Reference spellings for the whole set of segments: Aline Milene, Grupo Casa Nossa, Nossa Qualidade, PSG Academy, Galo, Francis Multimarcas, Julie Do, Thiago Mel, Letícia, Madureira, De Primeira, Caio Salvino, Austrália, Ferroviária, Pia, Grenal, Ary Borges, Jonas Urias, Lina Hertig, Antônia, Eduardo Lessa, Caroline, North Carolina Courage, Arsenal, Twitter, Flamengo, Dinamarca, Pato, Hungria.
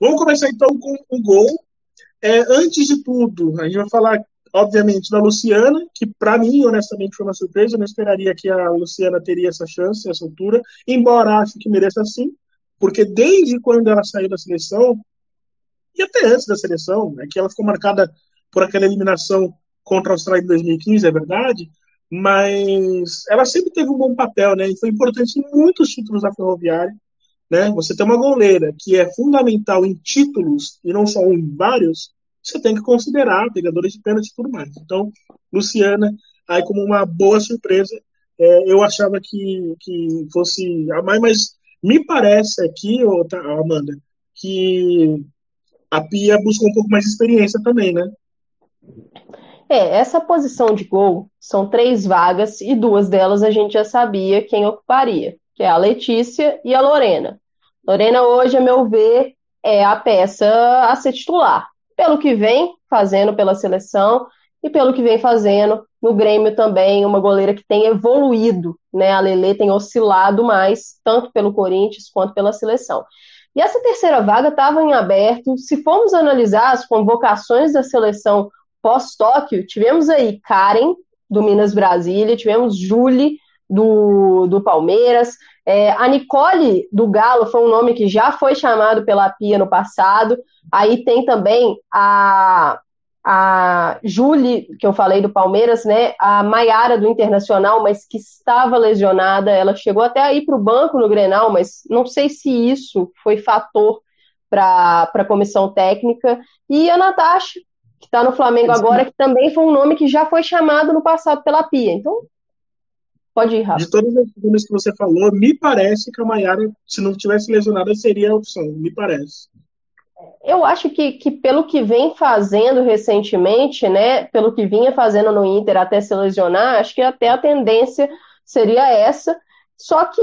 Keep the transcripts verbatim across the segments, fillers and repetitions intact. Vamos começar então com o gol. É, antes de tudo, a gente vai falar, obviamente, da Luciana, que para mim, honestamente, foi uma surpresa. Eu não esperaria que a Luciana teria essa chance, essa altura, embora acho que mereça sim, porque desde quando ela saiu da seleção, e até antes da seleção, é que ela ficou marcada por aquela eliminação contra a Austrália em dois mil e quinze, é verdade, mas ela sempre teve um bom papel, né? E foi importante em muitos títulos da Ferroviária, né? Você tem uma goleira que é fundamental em títulos, e não só em vários, você tem que considerar pegadores de pênalti e tudo mais. Então, Luciana, aí como uma boa surpresa, é, eu achava que, que fosse a mais, mas me parece aqui, ô, tá, Amanda, que a Pia buscou um pouco mais de experiência também, né? É, essa posição de gol são três vagas e duas delas a gente já sabia quem ocuparia, que é a Letícia e a Lorena. Lorena hoje, a meu ver, é a peça a ser titular, pelo que vem fazendo pela seleção e pelo que vem fazendo no Grêmio também, uma goleira que tem evoluído, né? A Lelê tem oscilado mais, tanto pelo Corinthians quanto pela seleção. E essa terceira vaga estava em aberto. Se formos analisar as convocações da seleção pós-Tóquio, tivemos aí Karen, do Minas Brasília, tivemos Julie, do, do Palmeiras, é, a Nicole, do Galo, foi um nome que já foi chamado pela Pia no passado, aí tem também a, a Julie, que eu falei do Palmeiras, né? A Maiara, do Internacional, mas que estava lesionada, ela chegou até aí para o banco no Grenal, mas não sei se isso foi fator para a comissão técnica, e a Natasha, que está no Flamengo agora, que também foi um nome que já foi chamado no passado pela Pia. Então, pode ir, Rafa. De todas as coisas que você falou, me parece que a Maiara, se não tivesse lesionada, seria a opção, me parece. Eu acho que, que pelo que vem fazendo recentemente, né, pelo que vinha fazendo no Inter até se lesionar, acho que até a tendência seria essa. Só que,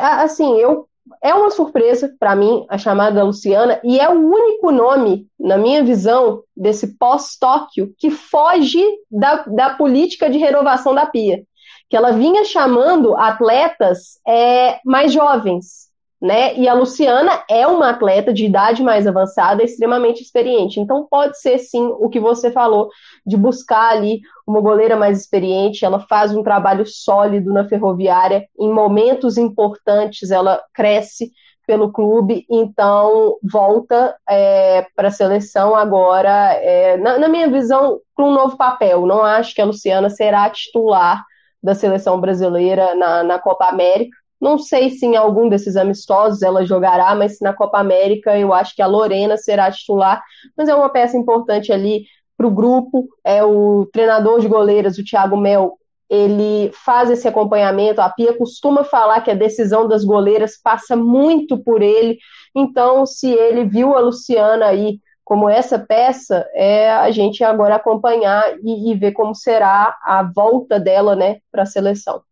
assim, eu... é uma surpresa para mim a chamada da Luciana e é o único nome, na minha visão, desse pós-Tóquio que foge da, da política de renovação da Pia, que ela vinha chamando atletas é, mais jovens, né? E a Luciana é uma atleta de idade mais avançada, extremamente experiente. Então pode ser sim o que você falou de buscar ali uma goleira mais experiente. Ela faz um trabalho sólido na Ferroviária, em momentos importantes ela cresce pelo clube, então volta é, para a seleção agora, é, na, na minha visão, para um novo papel. Não acho que a Luciana será titular da seleção brasileira na, na Copa América. Não sei se em algum desses amistosos ela jogará, mas na Copa América eu acho que a Lorena será titular. Mas é uma peça importante ali para o grupo. É o treinador de goleiras, o Thiago Mel, ele faz esse acompanhamento. A Pia costuma falar que a decisão das goleiras passa muito por ele. Então, se ele viu a Luciana aí como essa peça, é a gente agora acompanhar e, e ver como será a volta dela, né, para a seleção.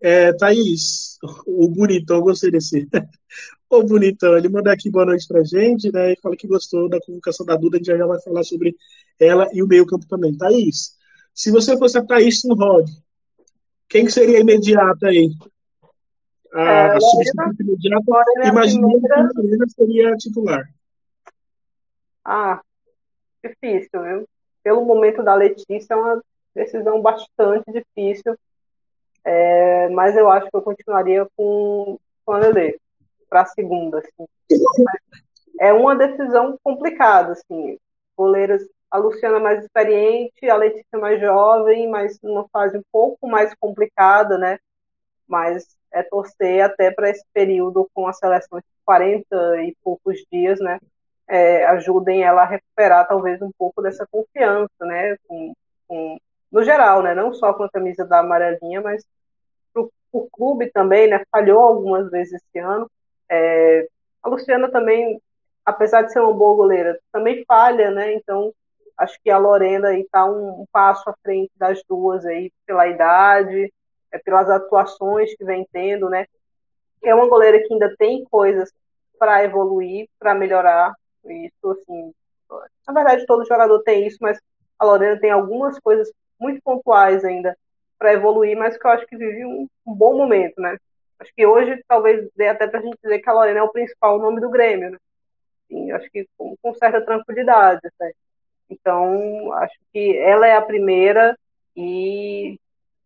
É, Thaís, o bonitão, gostei desse. O bonitão, ele mandou aqui boa noite pra gente, né? E fala que gostou da convocação da Duda, a gente já vai falar sobre ela e o meio-campo também. Thaís, se você fosse a Thaís no Rod, quem que seria imediata aí? A, a substituta imediata, imagina que a Lorena seria titular. Ah, difícil, viu? Pelo momento da Letícia, é uma decisão bastante difícil. É, mas eu acho que eu continuaria com, com a Lelê para a segunda, assim. É uma decisão complicada, assim. Goleiras, a Luciana mais experiente, a Letícia mais jovem, mas numa fase um pouco mais complicada, né? Mas é torcer até para esse período com a seleção de quarenta e poucos dias, né? É, ajudem ela a recuperar talvez um pouco dessa confiança, né? Com, com no geral, né? Não só com a camisa da amarelinha, mas pro, pro clube também, né? Falhou algumas vezes esse ano. É, a Luciana também, apesar de ser uma boa goleira, também falha, né? Então, acho que a Lorena aí tá um, um passo à frente das duas aí, pela idade, é, pelas atuações que vem tendo, né? É uma goleira que ainda tem coisas para evoluir, para melhorar. Isso, assim, na verdade, todo jogador tem isso, mas a Lorena tem algumas coisas muito pontuais ainda para evoluir, mas que eu acho que vive um, um bom momento, né? Acho que hoje talvez dê até pra gente dizer que a Lorena é o principal nome do Grêmio, né? assim, acho que com, com certa tranquilidade, né? Então, acho que ela é a primeira e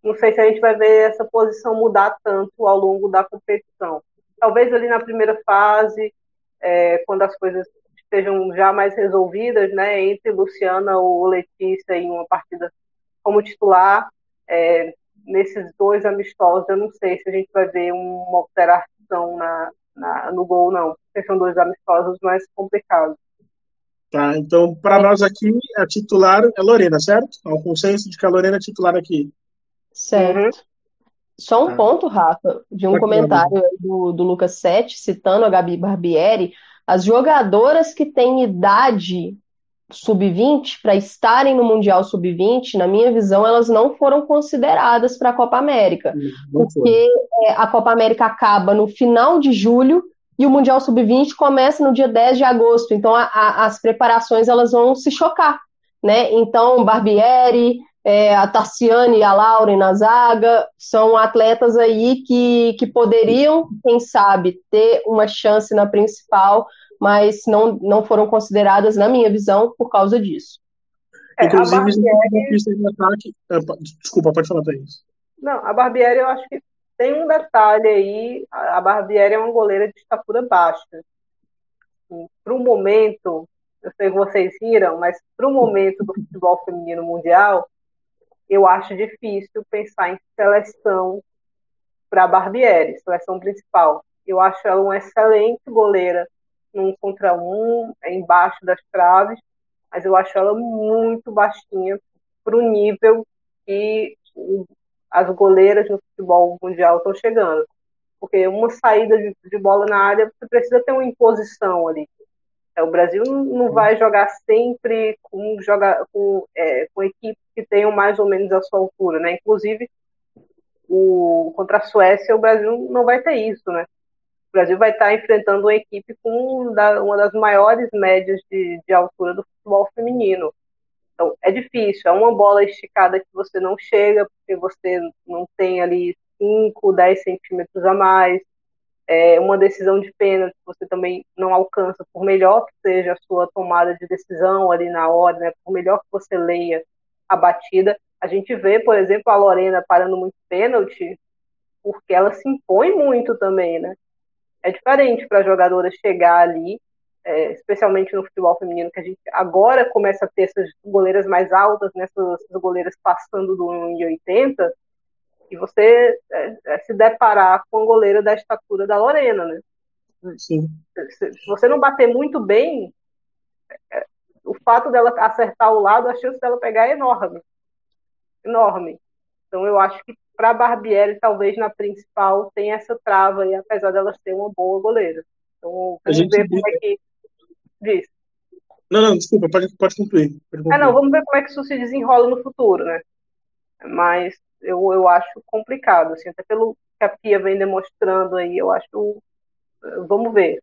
não sei se a gente vai ver essa posição mudar tanto ao longo da competição. Talvez ali na primeira fase, é, quando as coisas estejam já mais resolvidas, né, entre Luciana ou Letícia em uma partida como titular, é, nesses dois amistosos, eu não sei se a gente vai ver uma alteração na, na, no gol, não. Porque são dois amistosos mais complicados. Tá, então, para nós aqui, a titular é Lorena, certo? Há um consenso de que a Lorena é titular aqui. Certo. Uhum. Só um tá. ponto, Rafa, de um Foi comentário do, do Lucas Sete, citando a Gabi Barbieri, as jogadoras que têm idade sub vinte, para estarem no Mundial sub vinte, na minha visão, elas não foram consideradas para a Copa América. Não porque foi. A Copa América acaba no final de julho e o Mundial sub vinte começa no dia dez de agosto. Então, a, a, as preparações elas vão se chocar, né? Então, Barbieri, é, a Tarciane e a Laura na zaga são atletas aí que, que poderiam, quem sabe, ter uma chance na principal, mas não, não foram consideradas, na minha visão, por causa disso. É, Inclusive, a Barbieri... Desculpa, pode falar, Thaís. Não, a Barbieri, eu acho que tem um detalhe aí, a Barbieri é uma goleira de estatura baixa. Para o momento, eu sei que vocês riram, mas para o momento do futebol feminino mundial, eu acho difícil pensar em seleção para a Barbieri, seleção principal. Eu acho ela uma excelente goleira, um contra um, embaixo das traves, mas eu acho ela muito baixinha para o nível que as goleiras no futebol mundial estão chegando. Porque uma saída de, de bola na área, você precisa ter uma imposição ali. É, o Brasil não vai jogar sempre com, joga, com, é, com equipes que tenham mais ou menos a sua altura, né? Inclusive, o, contra a Suécia, o Brasil não vai ter isso, né? O Brasil vai estar enfrentando uma equipe com uma das maiores médias de, de altura do futebol feminino. Então, é difícil. É uma bola esticada que você não chega, porque você não tem ali cinco, dez centímetros a mais. É uma decisão de pênalti que você também não alcança, por melhor que seja a sua tomada de decisão ali na hora, né? Por melhor que você leia a batida. A gente vê, por exemplo, a Lorena parando muito pênalti, porque ela se impõe muito também, né? É diferente para a jogadora chegar ali, é, especialmente no futebol feminino, que a gente agora começa a ter essas goleiras mais altas, né, essas, essas goleiras passando do um e oitenta, e você é, é, se deparar com a goleira da estatura da Lorena, né? Sim. Se, se você não bater muito bem, é, o fato dela acertar o lado, a chance dela pegar é enorme. Enorme. Então eu acho que para a Barbieri, talvez na principal, tem essa trava, e apesar delas ter uma boa goleira. Então, vamos ver viu. como é que diz. Não, não, desculpa, pode, pode concluir. Pode concluir. Ah, não, vamos ver como é que isso se desenrola no futuro, né? Mas eu, eu acho complicado, assim, até pelo que a Pia vem demonstrando aí, eu acho... Vamos ver.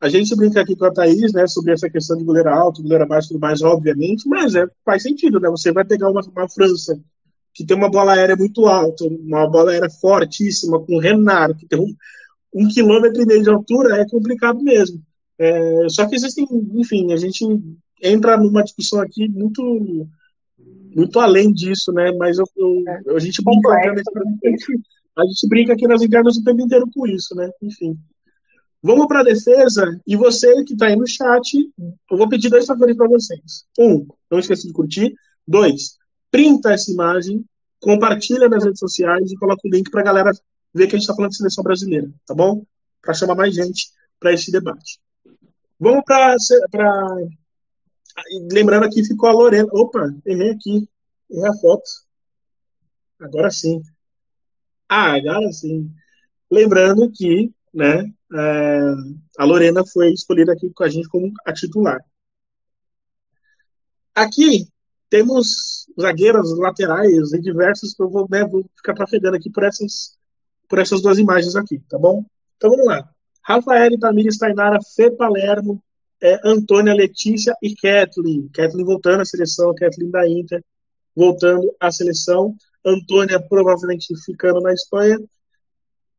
A gente brinca aqui com a Thaís, né, sobre essa questão de goleira alta, goleira baixa e tudo mais, obviamente, mas é, faz sentido, né? Você vai pegar uma, uma França que tem uma bola aérea muito alta, uma bola aérea fortíssima, com o Renard, que tem um, um quilômetro e meio de altura, é complicado mesmo. É, só que existem, enfim, a gente entra numa discussão aqui muito, muito além disso, né? Mas eu, eu, a gente brinca, é, né? a gente brinca aqui nas internas o tempo inteiro com isso, né? Enfim. Vamos para a defesa, e você que está aí no chat, eu vou pedir dois favores para vocês. Um, não esqueça de curtir. Dois, printa essa imagem, compartilha nas redes sociais e coloca o link para a galera ver que a gente está falando de seleção brasileira, tá bom? Para chamar mais gente para esse debate. Vamos para... Pra... Lembrando aqui, ficou a Lorena. Opa, errei aqui. Errei a foto. Agora sim. Ah, agora sim. Lembrando que, né, a Lorena foi escolhida aqui com a gente como a titular. Aqui... Temos zagueiras laterais e diversos, que eu vou, né, vou ficar trafegando aqui por essas, por essas duas imagens aqui, tá bom? Então vamos lá. Rafaelle, Tamires, Tainara, Fê Palermo, é, Antônia, Letícia e Kathleen. Kathleen voltando à seleção, Kathleen da Inter voltando à seleção. Antônia provavelmente ficando na Espanha.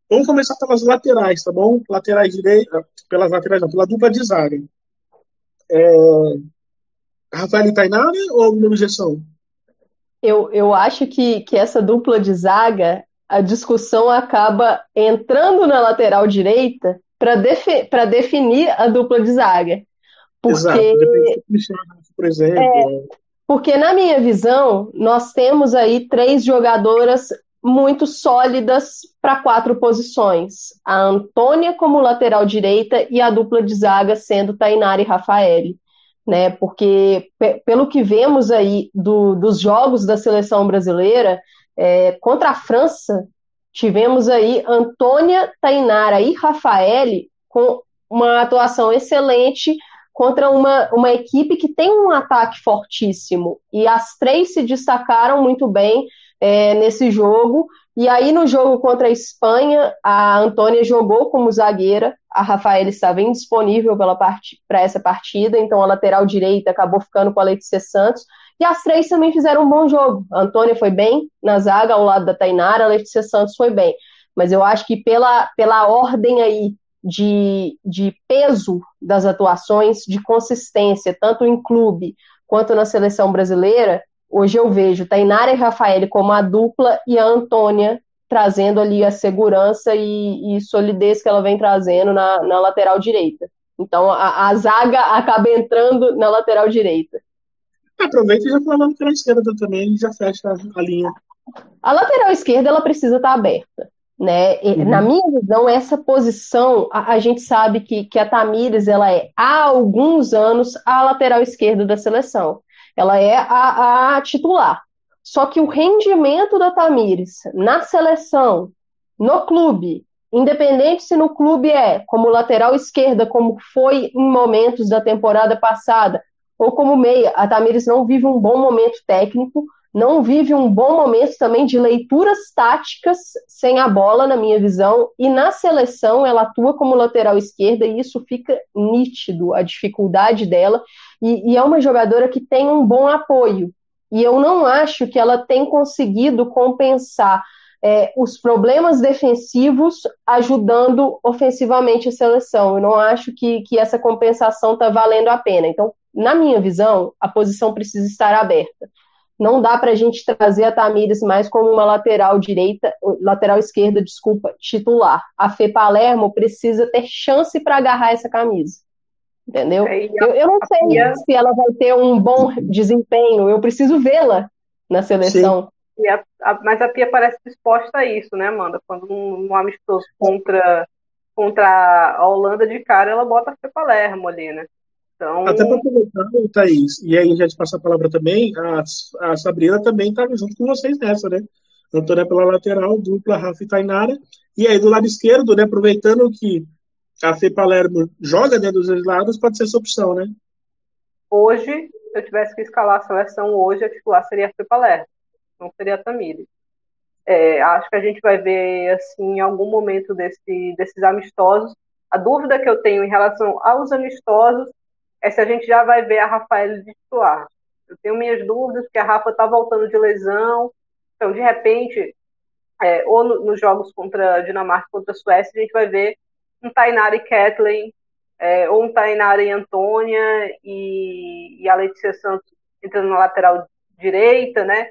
Vamos começar pelas laterais, tá bom? Laterais direita, pelas laterais não, pela dupla de zaga. É... Rafaelle e Tainara ou alguma objeção? Eu, eu acho que, que essa dupla de zaga, a discussão acaba entrando na lateral direita para defi- para definir a dupla de zaga. Porque... Exato, por exemplo. É, porque na minha visão, nós temos aí três jogadoras muito sólidas para quatro posições. A Antônia como lateral direita e a dupla de zaga sendo Tainara e Rafaelle. Né? Porque p- pelo que vemos aí do, dos jogos da seleção brasileira, é, contra a França, tivemos aí Antônia, Tainara e Rafaelle com uma atuação excelente contra uma, uma equipe que tem um ataque fortíssimo. E as três se destacaram muito bem é, nesse jogo. E aí, no jogo contra a Espanha, a Antônia jogou como zagueira, a Rafaelle estava indisponível para essa partida, então a lateral direita acabou ficando com a Letícia Santos. E as três também fizeram um bom jogo. A Antônia foi bem na zaga, ao lado da Tainara, a Letícia Santos foi bem. Mas eu acho que pela, pela ordem aí de, de peso das atuações, de consistência, tanto em clube quanto na seleção brasileira, hoje eu vejo Tainara e Rafaelle como a dupla e a Antônia trazendo ali a segurança e, e solidez que ela vem trazendo na, na lateral direita. Então a, a zaga acaba entrando na lateral direita. Aproveita e já fala na lateral esquerda também e já fecha a linha. A lateral esquerda ela precisa estar aberta. Né? Uhum. Na minha visão, essa posição, a, a gente sabe que, que a Tamires ela é há alguns anos a lateral esquerda da seleção. Ela é a, a titular. Só que o rendimento da Tamires na seleção, no clube, independente se no clube é como lateral esquerda, como foi em momentos da temporada passada, ou como meia, a Tamires não vive um bom momento técnico, não vive um bom momento também de leituras táticas sem a bola, na minha visão, e na seleção ela atua como lateral esquerda e isso fica nítido, a dificuldade dela, e, e é uma jogadora que tem um bom apoio, e eu não acho que ela tem conseguido compensar é, os problemas defensivos ajudando ofensivamente a seleção. Eu não acho que, que essa compensação está valendo a pena. Então, na minha visão, a posição precisa estar aberta. Não dá para a gente trazer a Tamires mais como uma lateral direita, lateral esquerda, desculpa, titular. A Fê Palermo precisa ter chance para agarrar essa camisa. Entendeu? Eu, eu não sei Pia... se ela vai ter um bom desempenho. Eu preciso vê-la na seleção. A, a, mas a Pia parece disposta a isso, né, Amanda? Quando um, um amistoso contra, contra a Holanda de cara, ela bota a Fê Palermo ali, né? Então... Até para comentar, Thaís, e aí já te passar a palavra também, a, a Sabrina também está junto com vocês nessa, né? Antônia pela lateral, dupla, Rafa e Tainara. E aí do lado esquerdo, né? Aproveitando que a Fê Palermo joga dentro dos dois lados, pode ser essa opção, né? Hoje, se eu tivesse que escalar a seleção hoje, a titular seria a Fê Palermo, não seria a Tamires. É, acho que a gente vai ver, assim, em algum momento desse, desses amistosos. A dúvida que eu tenho em relação aos amistosos é se a gente já vai ver a Rafaelle de titular. Eu tenho minhas dúvidas, porque a Rafa está voltando de lesão, então, de repente, é, ou no, nos jogos contra a Dinamarca, contra a Suécia, a gente vai ver um Tainara e Kathleen, é, ou um Tainara e Antônia, e, e a Letícia Santos entrando na lateral direita, né?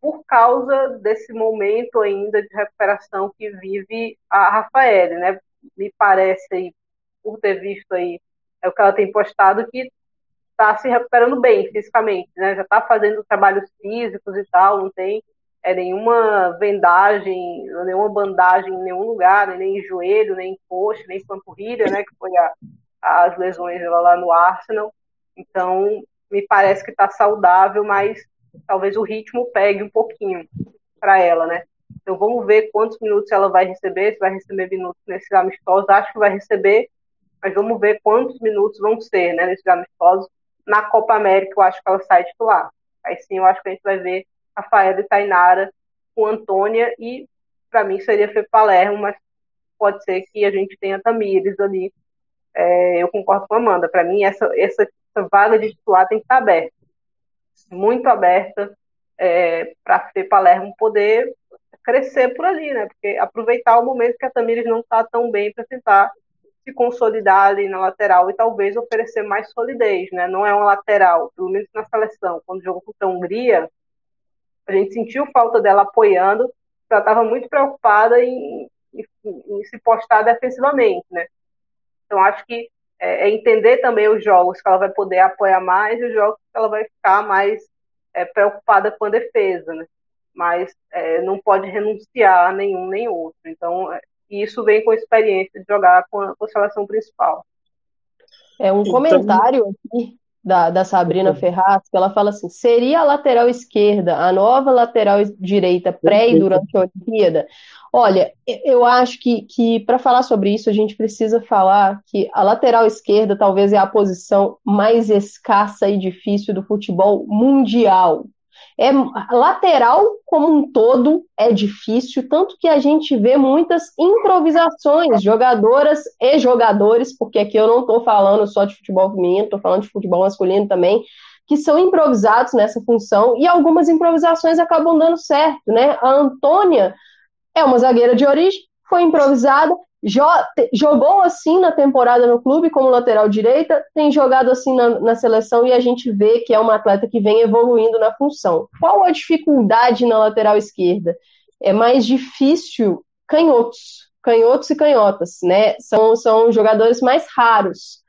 Por causa desse momento ainda de recuperação que vive a Rafaelle, né? Me parece, aí, por ter visto aí, é o que ela tem postado, que está se recuperando bem fisicamente, né? Já está fazendo trabalhos físicos e tal, não tem é, nenhuma vendagem, nenhuma bandagem em nenhum lugar, né? Nem em joelho, nem em coxa, nem em panturrilha, né? Que foi a, as lesões dela lá no Arsenal. Então, me parece que está saudável, mas talvez o ritmo pegue um pouquinho para ela, né? Então, vamos ver quantos minutos ela vai receber, se vai receber minutos nesses amistosos, acho que vai receber. Mas vamos ver quantos minutos vão ser, né, nesses amistosos. Na Copa América, eu acho que ela sai titular. Aí sim, eu acho que a gente vai ver Rafaelle e Tainara com Antônia e, para mim, seria Fê Palermo, mas pode ser que a gente tenha Tamires ali. É, eu concordo com a Amanda. Para mim, essa, essa, essa vaga de titular tem que estar aberta. Muito aberta é, para Fê Palermo poder crescer por ali, né? Porque aproveitar o momento que a Tamires não está tão bem para tentar se consolidar ali na lateral e talvez oferecer mais solidez, né? Não é uma lateral, pelo menos na seleção. Quando jogou contra a Hungria, a gente sentiu falta dela apoiando, ela estava muito preocupada em, em, em se postar defensivamente, né? Então, acho que é entender também os jogos que ela vai poder apoiar mais e os jogos que ela vai ficar mais é, preocupada com a defesa, né? Mas é, não pode renunciar a nenhum nem outro. Então, é, isso vem com a experiência de jogar com a, com a seleção principal. É um comentário aqui da, da Sabrina Ferraz, que ela fala assim, seria a lateral esquerda a nova lateral direita pré e durante a Olimpíada? Olha, eu acho que, que para falar sobre isso, a gente precisa falar que a lateral esquerda talvez é a posição mais escassa e difícil do futebol mundial. É, lateral como um todo é difícil, tanto que a gente vê muitas improvisações, jogadoras e jogadores, porque aqui eu não estou falando só de futebol feminino, estou falando de futebol masculino também, que são improvisados nessa função, e algumas improvisações acabam dando certo, né? A Antônia é uma zagueira de origem, foi improvisada, jo- jogou assim na temporada no clube como lateral direita, tem jogado assim na, na seleção e a gente vê que é uma atleta que vem evoluindo na função. Qual a dificuldade na lateral esquerda? É mais difícil canhotos, canhotos e canhotas, né? São, são jogadores mais raros.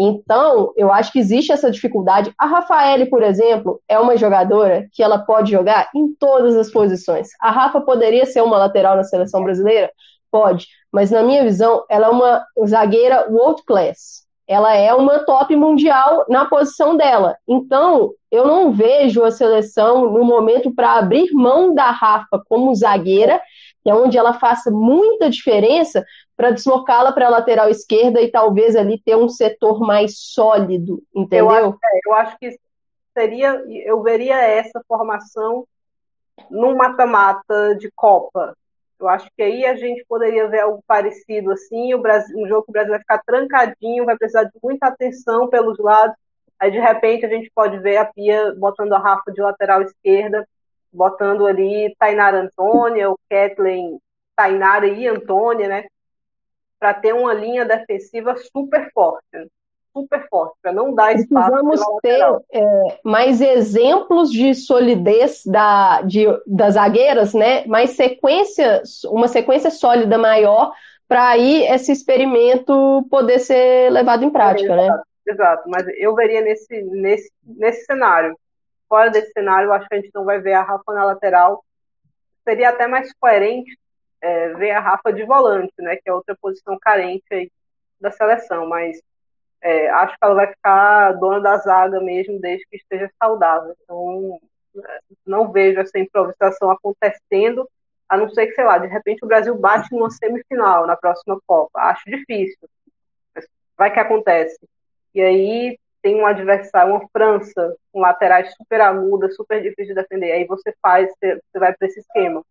Então, eu acho que existe essa dificuldade. A Rafaelle, por exemplo, é uma jogadora que ela pode jogar em todas as posições. A Rafa poderia ser uma lateral na seleção brasileira? Pode. Mas, na minha visão, ela é uma zagueira world class. Ela é uma top mundial na posição dela. Então, eu não vejo a seleção no momento para abrir mão da Rafa como zagueira, que é onde ela faça muita diferença, para deslocá-la para a lateral esquerda e talvez ali ter um setor mais sólido, entendeu? Eu acho, eu acho que seria, eu veria essa formação num mata-mata de Copa. Eu acho que aí a gente poderia ver algo parecido assim, o Brasil, um jogo que o Brasil vai ficar trancadinho, vai precisar de muita atenção pelos lados, aí de repente a gente pode ver a Pia botando a Rafa de lateral esquerda, botando ali Tainara Antônia, o Kathleen, Tainara e Antônia, né? Para ter uma linha defensiva super forte, super forte, para não dar espaço. Precisamos ter é, mais exemplos de solidez da, de, das zagueiras, né? Mais sequência, uma sequência sólida maior, para aí esse experimento poder ser levado em prática, exato, né? Exato, mas eu veria nesse, nesse, nesse cenário. Fora desse cenário, eu acho que a gente não vai ver a Rafa na lateral. Seria até mais coerente É, ver a Rafa de volante, né, que é outra posição carente aí da seleção, mas é, acho que ela vai ficar dona da zaga mesmo desde que esteja saudável. Então não vejo essa improvisação acontecendo, a não ser que, sei lá, de repente o Brasil bate numa semifinal na próxima Copa. Acho difícil, mas vai que acontece. E aí tem um adversário, uma França com laterais super aguda, super difícil de defender, aí você faz, você vai para esse esquema.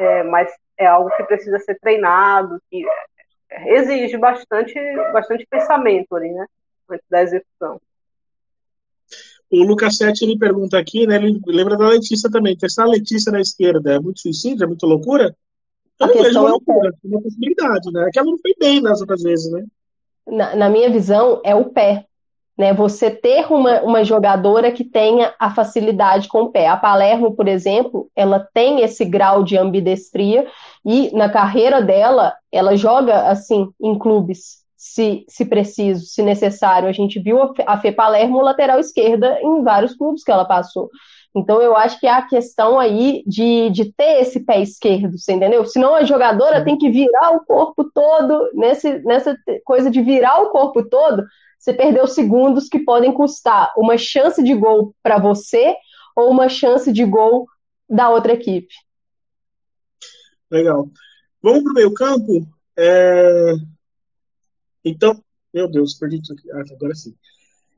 É, mas é algo que precisa ser treinado, que exige bastante, bastante pensamento ali, né, antes da execução. O Lucas Sete, ele pergunta aqui, né, ele lembra da Letícia também, testar a Letícia na esquerda é muito suicídio, é muito loucura? Eu a não vejo uma loucura, é uma possibilidade, né, que ela não foi bem nas outras vezes, né? Na, na minha visão, é o pé. Né, você ter uma, uma jogadora que tenha a facilidade com o pé. A Palermo, por exemplo, ela tem esse grau de ambidestria e na carreira dela, ela joga assim em clubes, se, se preciso, se necessário. A gente viu a Fê Palermo lateral esquerda em vários clubes que ela passou. Então eu acho que há a questão aí de, de ter esse pé esquerdo, você entendeu? Senão a jogadora tem que virar o corpo todo, nesse, nessa coisa de virar o corpo todo, você perdeu segundos que podem custar uma chance de gol para você ou uma chance de gol da outra equipe. Legal. Vamos para o meio-campo? É... Então, meu Deus, perdi tudo aqui. Ah, agora sim.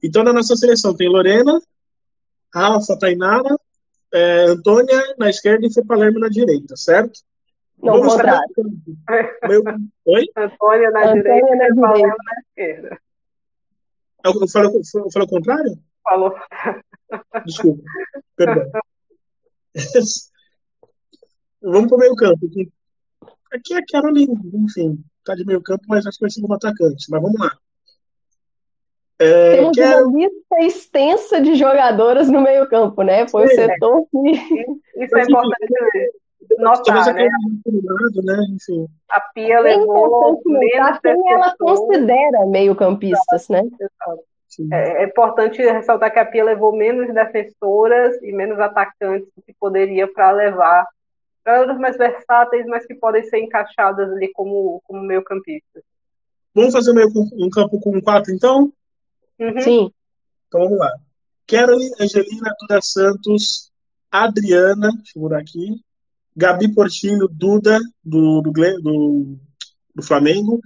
Então, na nossa seleção tem Lorena, Rafa, Tainara, é, Antônia na esquerda e Fê Palermo na direita, certo? Não, vamos contrário. Para o meio-campo. Oi? Antônia na Antônia direita e Fê Palermo na esquerda. Eu falo, eu falo o contrário? Falou. Desculpa. Perdão. Vamos pro meio campo. Aqui, aqui é a Caroline, enfim. Tá de meio campo, mas acho que vai ser um atacante. Mas vamos lá. É, Temos quero... uma lista extensa de jogadoras no meio campo, né? Foi Sim, o setor que... Isso é importante notar, né? né? Enfim. A Pia levou... Menos quem ela considera meio campistas, né? É, é importante ressaltar que a Pia levou menos defensoras e menos atacantes do que poderia para levar jogadoras mais versáteis, mas que podem ser encaixadas ali como, como meio campistas. Vamos fazer meio um campo com quatro, então? Uhum. Sim. Então vamos lá. Caroline, Angelina, Duda Santos, Adriana, deixa eu mudar aqui, Gabi Portinho, Duda, do, do, do, do Flamengo,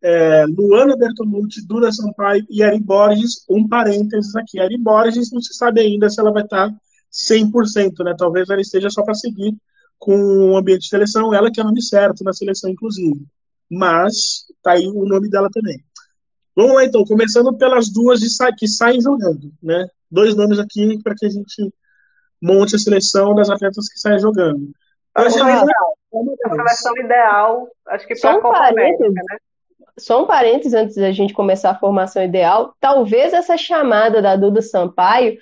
é, Luana Bertolucci, Duda Sampaio e Ary Borges, um parênteses aqui. Ary Borges, não se sabe ainda se ela vai estar cem por cento, né? Talvez ela esteja só para seguir com o ambiente de seleção, ela que é o nome certo na seleção, inclusive. Mas tá aí o nome dela também. Vamos lá, então, começando pelas duas de sa- que saem jogando, né? Dois nomes aqui para que a gente monte a seleção das atletas que saem jogando. Ah, a seleção ideal, acho que para a Copa América, né? Só um parênteses antes da gente começar a formação ideal. Talvez essa chamada da Duda Sampaio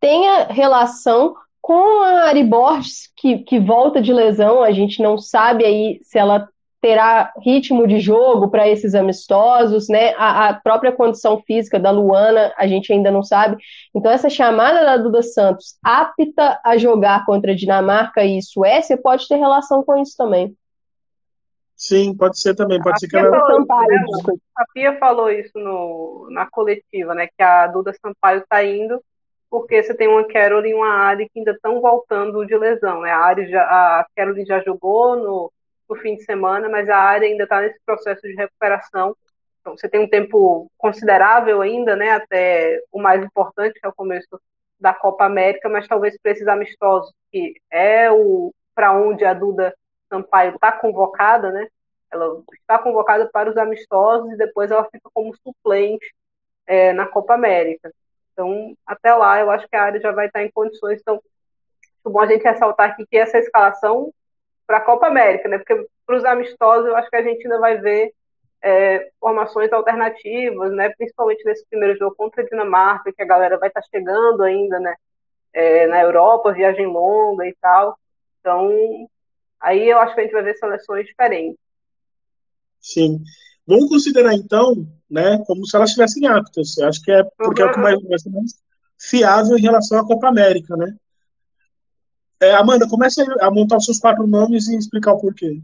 tenha relação com a Ary Borges, que, que volta de lesão. A gente não sabe aí se ela terá ritmo de jogo para esses amistosos, né? A, a própria condição física da Luana, a gente ainda não sabe. Então, essa chamada da Duda Santos, apta a jogar contra Dinamarca e Suécia, pode ter relação com isso também. Sim, pode ser também. Pode a, ser Pia que ela... Sampaio, a Pia falou isso no, na coletiva, né? Que a Duda Sampaio está indo porque você tem uma Caroline e uma Ary que ainda estão voltando de lesão, né? A, Ary já, a Caroline já jogou no no fim de semana, mas a área ainda está nesse processo de recuperação. Então, você tem um tempo considerável ainda, né, até o mais importante, que é o começo da Copa América, mas talvez para esses amistosos, que é o para onde a Duda Sampaio está convocada, né, ela está convocada para os amistosos e depois ela fica como suplente é, na Copa América. Então, até lá, eu acho que a área já vai estar em condições. Então, é bom a gente ressaltar aqui que essa escalação para a Copa América, né? Porque para os amistosos eu acho que a gente ainda vai ver é, formações alternativas, né? Principalmente nesse primeiro jogo contra a Dinamarca, que a galera vai estar chegando ainda, né? É, na Europa, viagem longa e tal. Então, aí eu acho que a gente vai ver seleções diferentes. Sim. Vamos considerar, então, né? Como se elas estivessem aptas. Eu acho que é porque uhum. é o que mais, vai ser mais fiável em relação à Copa América, né? É, Amanda, comece a montar os seus quatro nomes e explicar o porquê.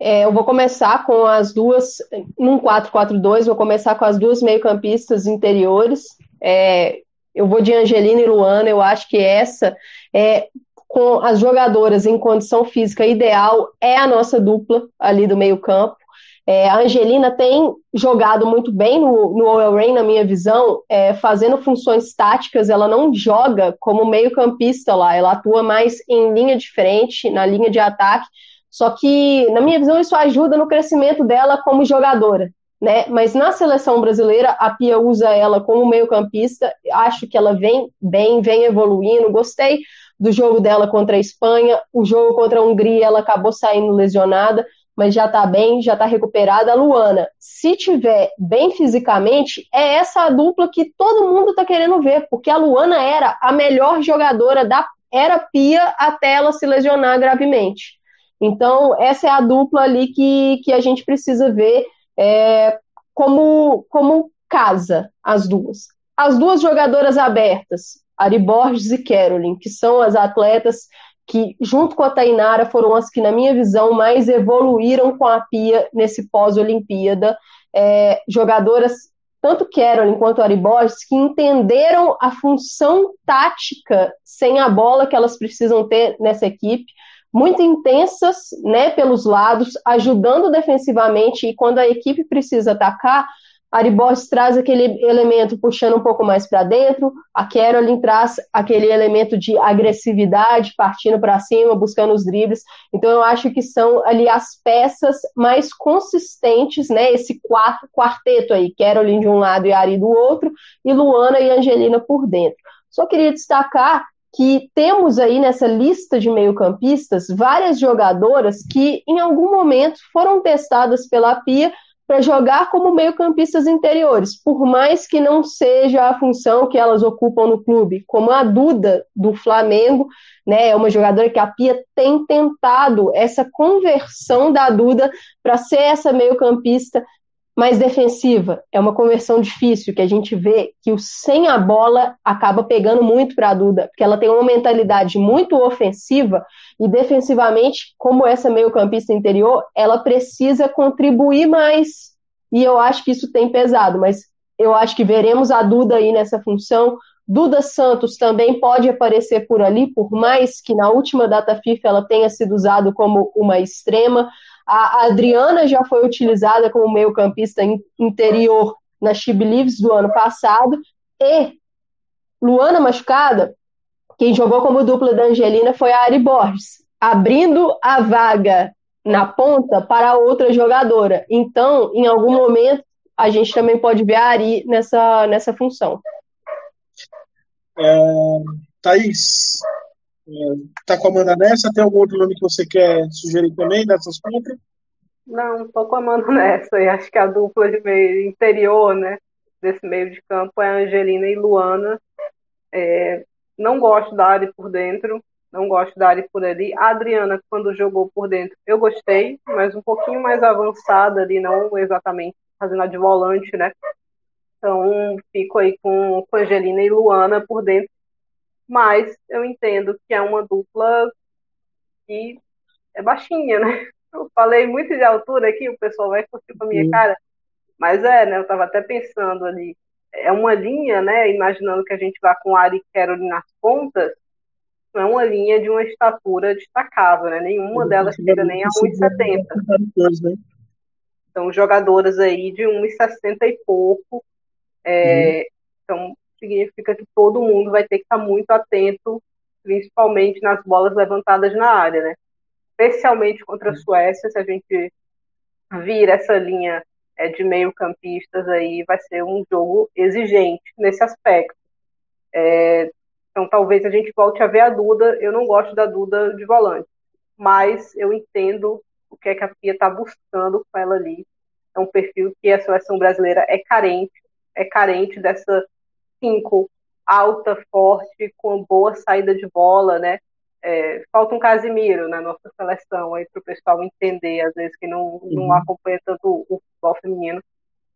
É, eu vou começar com as duas, num quatro quatro dois, vou começar com as duas meio-campistas interiores. É, eu vou de Angelina e Luana, eu acho que essa, é, com as jogadoras em condição física ideal, é a nossa dupla ali do meio-campo. É, a Angelina tem jogado muito bem no, no All-Rain, na minha visão, é, fazendo funções táticas. Ela não joga como meio-campista lá, ela atua mais em linha de frente, na linha de ataque, só que, na minha visão, isso ajuda no crescimento dela como jogadora, né? Mas na seleção brasileira, a Pia usa ela como meio-campista, acho que ela vem bem, vem evoluindo, gostei do jogo dela contra a Espanha, o jogo contra a Hungria, ela acabou saindo lesionada, mas já tá bem, já tá recuperada. A Luana, se tiver bem fisicamente, é essa a dupla que todo mundo tá querendo ver, porque a Luana era a melhor jogadora da era Pia até ela se lesionar gravemente. Então, essa é a dupla ali que, que a gente precisa ver é, como, como casa, as duas. As duas jogadoras abertas, Ary Borges e Caroline, que são as atletas que, junto com a Tainara, foram as que, na minha visão, mais evoluíram com a Pia nesse pós-Olimpíada. É, jogadoras, tanto Caroline quanto Ary Borges, que entenderam a função tática sem a bola que elas precisam ter nessa equipe, muito intensas, né, pelos lados, ajudando defensivamente, e quando a equipe precisa atacar, Ary Borges traz aquele elemento puxando um pouco mais para dentro, a Caroline traz aquele elemento de agressividade, partindo para cima, buscando os dribles. Então eu acho que são ali as peças mais consistentes, né? Esse quarteto aí, Caroline de um lado e Ary do outro, e Luana e Angelina por dentro. Só queria destacar que temos aí nessa lista de meio-campistas várias jogadoras que em algum momento foram testadas pela Pia para jogar como meio-campistas interiores, por mais que não seja a função que elas ocupam no clube, como a Duda do Flamengo, né, é uma jogadora que a Pia tem tentado essa conversão da Duda para ser essa meio-campista mais defensiva. É uma conversão difícil, que a gente vê que o sem a bola acaba pegando muito para a Duda, porque ela tem uma mentalidade muito ofensiva e defensivamente, como essa meio-campista interior, ela precisa contribuir mais. E eu acho que isso tem pesado, mas eu acho que veremos a Duda aí nessa função. Duda Santos também pode aparecer por ali, por mais que na última data FIFA ela tenha sido usada como uma extrema. A Adriana já foi utilizada como meio-campista interior na She Believes do ano passado. E Luana machucada, quem jogou como dupla da Angelina foi a Ary Borges, abrindo a vaga na ponta para outra jogadora. Então, em algum momento, a gente também pode ver a Ary nessa, nessa função. É, Thaís, tá com a Amanda nessa? Tem algum outro nome que você quer sugerir também dessas compras? Não, tô com a Amanda nessa, e acho que a dupla de meio interior, né, desse meio de campo é a Angelina e Luana. É, não gosto da Ary por dentro, não gosto da Ary por ali. A Adriana, quando jogou por dentro, eu gostei, mas um pouquinho mais avançada ali, não exatamente fazendo a de volante, né? Então fico aí com Angelina e Luana por dentro. Mas eu entendo que é uma dupla que é baixinha, né? Eu falei muito de altura aqui, o pessoal vai curtir com a minha cara. Mas é, né? Eu estava até pensando ali. É uma linha, né? Imaginando que a gente vá com Ary e Caroline nas pontas. Não é uma linha de uma estatura destacável, né? Nenhuma delas chega nem a um metro e setenta. São jogadoras aí de um metro e sessenta e pouco. É, então... significa que todo mundo vai ter que estar muito atento, principalmente nas bolas levantadas na área, né? Especialmente contra a Suécia, se a gente vir essa linha é, de meio-campistas aí, vai ser um jogo exigente nesse aspecto. É, então, talvez a gente volte a ver a Duda. Eu não gosto da Duda de volante, mas eu entendo o que é que a Pia está buscando com ela ali. É um perfil que a seleção brasileira é carente, é carente dessa cinco, alta, forte, com boa saída de bola, né? É, falta um Casimiro na nossa seleção aí para o pessoal entender, às vezes que não, não acompanha tanto o futebol feminino.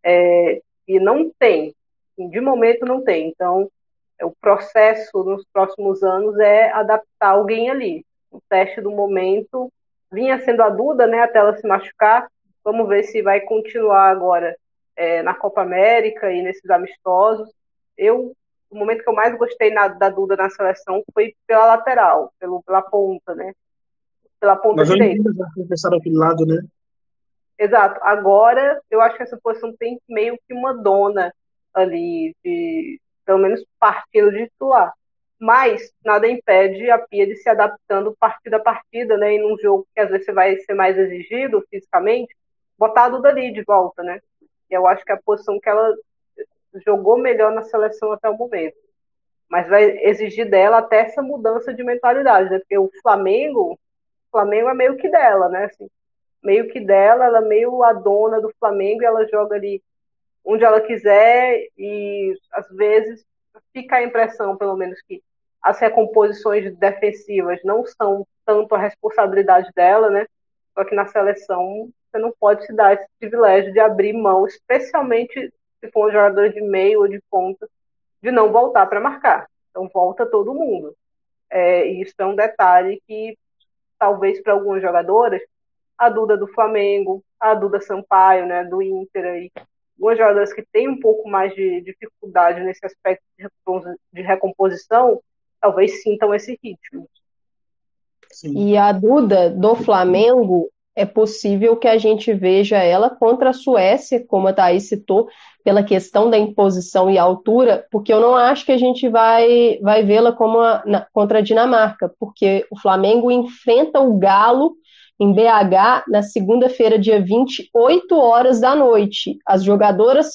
É, e não tem, de momento não tem. Então, é, o processo nos próximos anos é adaptar alguém ali. O teste do momento vinha sendo a Duda, né? Até ela se machucar. Vamos ver se vai continuar agora é, na Copa América e nesses amistosos. Eu, o momento que eu mais gostei na, da Duda na seleção foi pela lateral, pelo, pela ponta, né? Pela ponta direita. Lado, né? Exato. Agora, eu acho que essa posição tem meio que uma dona ali, de, pelo menos partindo de titular. Mas nada impede a Pia de se adaptando partida a partida, né? E num jogo que às vezes você vai ser mais exigido fisicamente, botar a Duda ali de volta, né? E eu acho que a posição que ela jogou melhor na seleção até o momento, mas vai exigir dela até essa mudança de mentalidade, né? Porque o Flamengo o Flamengo é meio que dela, né? Assim, meio que dela, ela é meio a dona do Flamengo e ela joga ali onde ela quiser, e às vezes fica a impressão, pelo menos, que as recomposições defensivas não são tanto a responsabilidade dela, né? Só que na seleção você não pode se dar esse privilégio de abrir mão, especialmente se for um jogador de meio ou de ponta, de não voltar para marcar. Então volta todo mundo. É, isso é um detalhe que, talvez para algumas jogadoras, a Duda do Flamengo, a Duda Sampaio, né, do Inter, aí, algumas jogadoras que têm um pouco mais de dificuldade nesse aspecto de recomposição, talvez sintam esse ritmo. Sim. E a Duda do Flamengo, é possível que a gente veja ela contra a Suécia, como a Thaís citou, pela questão da imposição e altura, porque eu não acho que a gente vai, vai vê-la como a, na, contra a Dinamarca, porque o Flamengo enfrenta o Galo em B H na segunda-feira, dia vinte, oito horas da noite. As jogadoras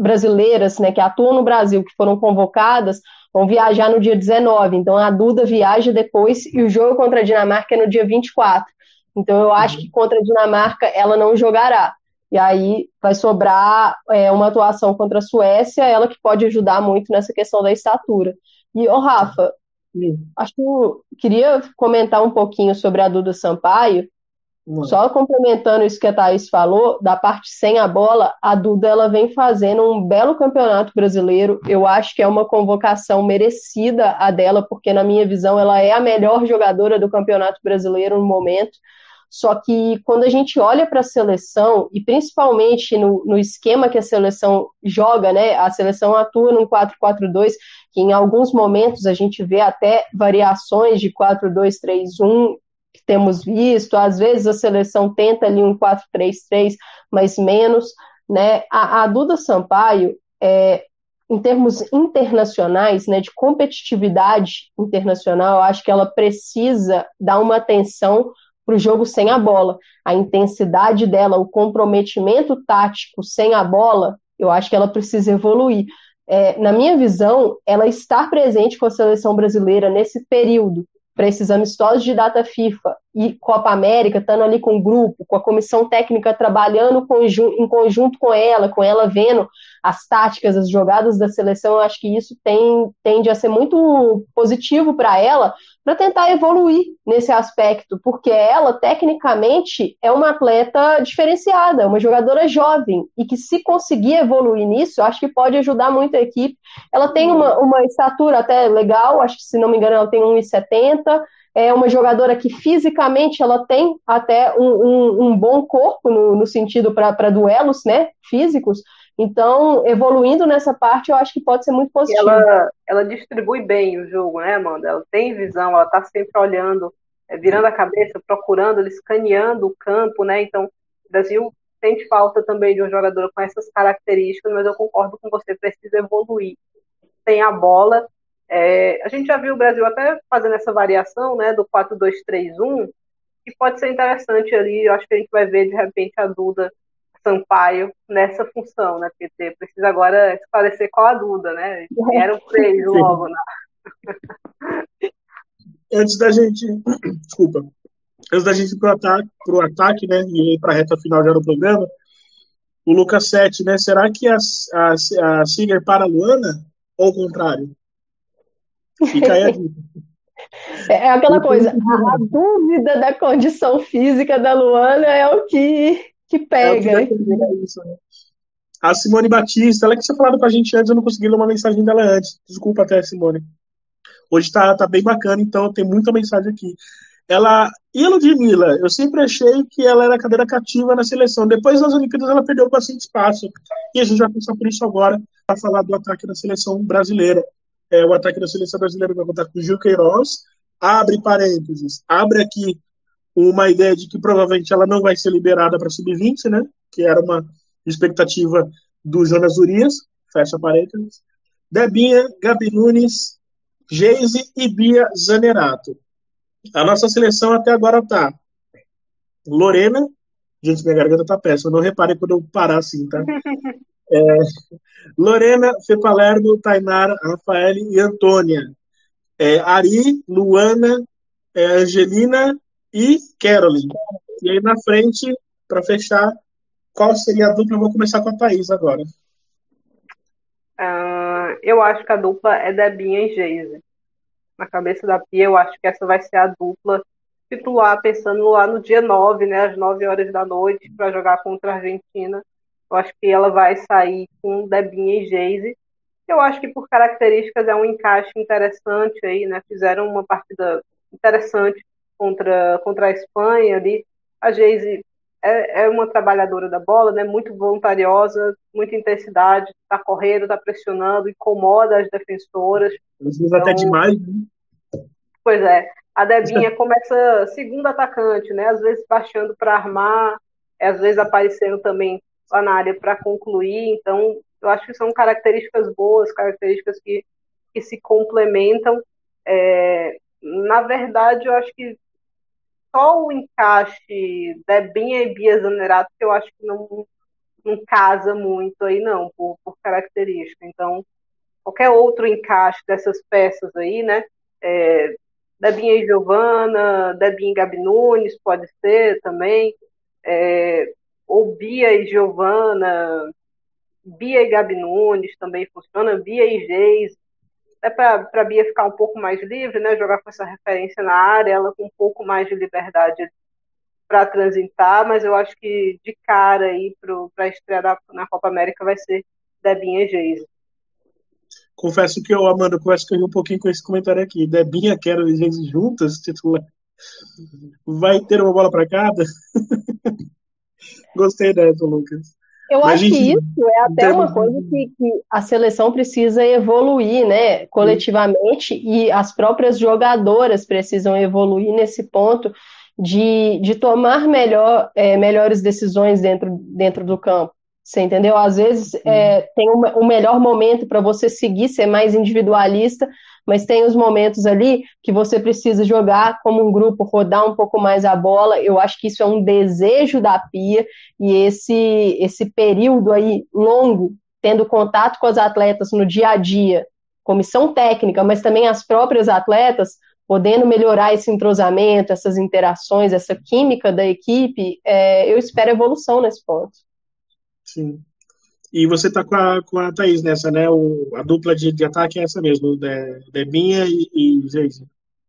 brasileiras, né, que atuam no Brasil, que foram convocadas, vão viajar no dia dezenove. Então, a Duda viaja depois e o jogo contra a Dinamarca é no dia vinte e quatro. Então, eu acho que contra a Dinamarca ela não jogará. E aí vai sobrar é, uma atuação contra a Suécia, ela que pode ajudar muito nessa questão da estatura. E, ô Rafa, acho que eu queria comentar um pouquinho sobre a Duda Sampaio. Não. Só complementando isso que a Thaís falou, da parte sem a bola, a Duda ela vem fazendo um belo campeonato brasileiro. Eu acho que é uma convocação merecida a dela, porque na minha visão ela é a melhor jogadora do campeonato brasileiro no momento. Só que quando a gente olha para a seleção, e principalmente no, no esquema que a seleção joga, né, a seleção atua num quatro quatro dois, que em alguns momentos a gente vê até variações de quatro dois três um, que temos visto, às vezes a seleção tenta ali um quatro três três, mas menos, né, a, a Duda Sampaio, é, em termos internacionais, né, de competitividade internacional, eu acho que ela precisa dar uma atenção para o jogo sem a bola. A intensidade dela, o comprometimento tático sem a bola, eu acho que ela precisa evoluir. É, na minha visão, ela está presente com a seleção brasileira nesse período, para esses amistosos de data FIFA e Copa América, estando ali com o grupo, com a comissão técnica trabalhando em conjunto com ela, com ela vendo as táticas, as jogadas da seleção. Eu acho que isso tem, tende a ser muito positivo para ela, para tentar evoluir nesse aspecto, porque ela, tecnicamente, é uma atleta diferenciada, uma jogadora jovem, e que se conseguir evoluir nisso, eu acho que pode ajudar muito a equipe. Ela tem uma, uma estatura até legal, acho que, se não me engano, ela tem um metro e setenta, é uma jogadora que fisicamente ela tem até um, um, um bom corpo no, no sentido para duelos, né, físicos. Então, evoluindo nessa parte, eu acho que pode ser muito positivo. Ela, ela distribui bem o jogo, né, Amanda? Ela tem visão, ela está sempre olhando, é, virando a cabeça, procurando, escaneando o campo, né? Então, o Brasil sente falta também de um jogador com essas características, mas eu concordo com você, precisa evoluir. Tem a bola. É, a gente já viu o Brasil até fazendo essa variação, né, do quatro dois três um, que pode ser interessante ali. Eu acho que a gente vai ver, de repente, a Duda Sampaio nessa função, né, P T? Precisa agora esclarecer qual a Duda, né? Era o três logo, né? Antes da gente... Desculpa. Antes da gente ir para o ataque, pro ataque, né, e para a reta final já do programa, o Lucas sete, né, será que a, a, a Singer para a Luana ou o contrário? Fica aí a dica. É aquela Eu coisa, a dúvida da condição física da Luana é o que... que pega. É que isso, né? A Simone Batista, ela que tinha falado com a gente antes, eu não consegui ler uma mensagem dela antes. Desculpa até, Simone. Hoje tá, tá bem bacana, então tem muita mensagem aqui. Ela, e a Ludmilla, eu sempre achei que ela era cadeira cativa na seleção. Depois das Olimpíadas ela perdeu bastante espaço. E a gente vai pensar por isso agora, para falar do ataque da seleção brasileira. É, o ataque da seleção brasileira vai contar com o Gil Queiroz. Abre parênteses, abre aqui uma ideia de que provavelmente ela não vai ser liberada para sub vinte, né? Que era uma expectativa do Jonas Urias, fecha parênteses. Debinha, Gabi Nunes, Geyse e Bia Zanerato. A nossa seleção até agora tá Lorena, gente, minha garganta tá péssima, não reparem quando eu parar assim, tá? É... Lorena, Fê Palermo, Tainara, Rafaelle e Antônia. É... Ary, Luana, é... Angelina e Caroline. E aí na frente, para fechar, qual seria a dupla? Eu vou começar com a Thaís agora. Uh, eu acho que a dupla é Debinha e Geyse. Na cabeça da Pia, eu acho que essa vai ser a dupla titular, pensando lá no dia nove, né, às nove horas da noite, para jogar contra a Argentina. Eu acho que ela vai sair com Debinha e Geyse. Eu acho que por características é um encaixe interessante aí, né? Fizeram uma partida interessante Contra, contra a Espanha ali. A Geyse é, é uma trabalhadora da bola, né? Muito voluntariosa, muita intensidade, tá correndo, tá pressionando, incomoda as defensoras. Então, até demais, né? Pois é. A Debinha começa segunda atacante, né? Às vezes baixando para armar, às vezes aparecendo também lá na área para concluir. Então, eu acho que são características boas, características que, que se complementam. É, na verdade, eu acho que só o encaixe Debinha e Bia Zanerato, que eu acho que não, não casa muito aí não, por, por característica. Então, qualquer outro encaixe dessas peças aí, né? É, Debinha e Giovana, Debinha e Gabi Nunes, pode ser também. É, ou Bia e Giovana, Bia e Gabi Nunes também funciona, Bia e Geyse. É para a Bia ficar um pouco mais livre, né? Jogar com essa referência na área, ela com um pouco mais de liberdade para transitar, mas eu acho que de cara aí para estrear na Copa América vai ser Debinha e Geyse. Confesso que eu, Amanda, confesso que eu ia um pouquinho com esse comentário aqui. Debinha, Quero e Geyse juntas, titular. Vai ter uma bola para cada? Gostei dessa, Lucas. Eu Mas acho gente... que isso é até uma coisa que, que a seleção precisa evoluir, né, coletivamente, e as próprias jogadoras precisam evoluir nesse ponto de, de tomar melhor, é, melhores decisões dentro, dentro do campo, você entendeu? Às vezes é, tem o um, um melhor momento para você seguir, ser mais individualista, mas tem os momentos ali que você precisa jogar como um grupo, rodar um pouco mais a bola. Eu acho que isso é um desejo da Pia, e esse, esse período aí longo, tendo contato com as atletas no dia a dia, comissão técnica, mas também as próprias atletas, podendo melhorar esse entrosamento, essas interações, essa química da equipe, é, eu espero evolução nesse ponto. Sim. E você está com a, com a Thaís nessa, né? O, a dupla de, de ataque é essa mesmo, Debinha de e Geyse.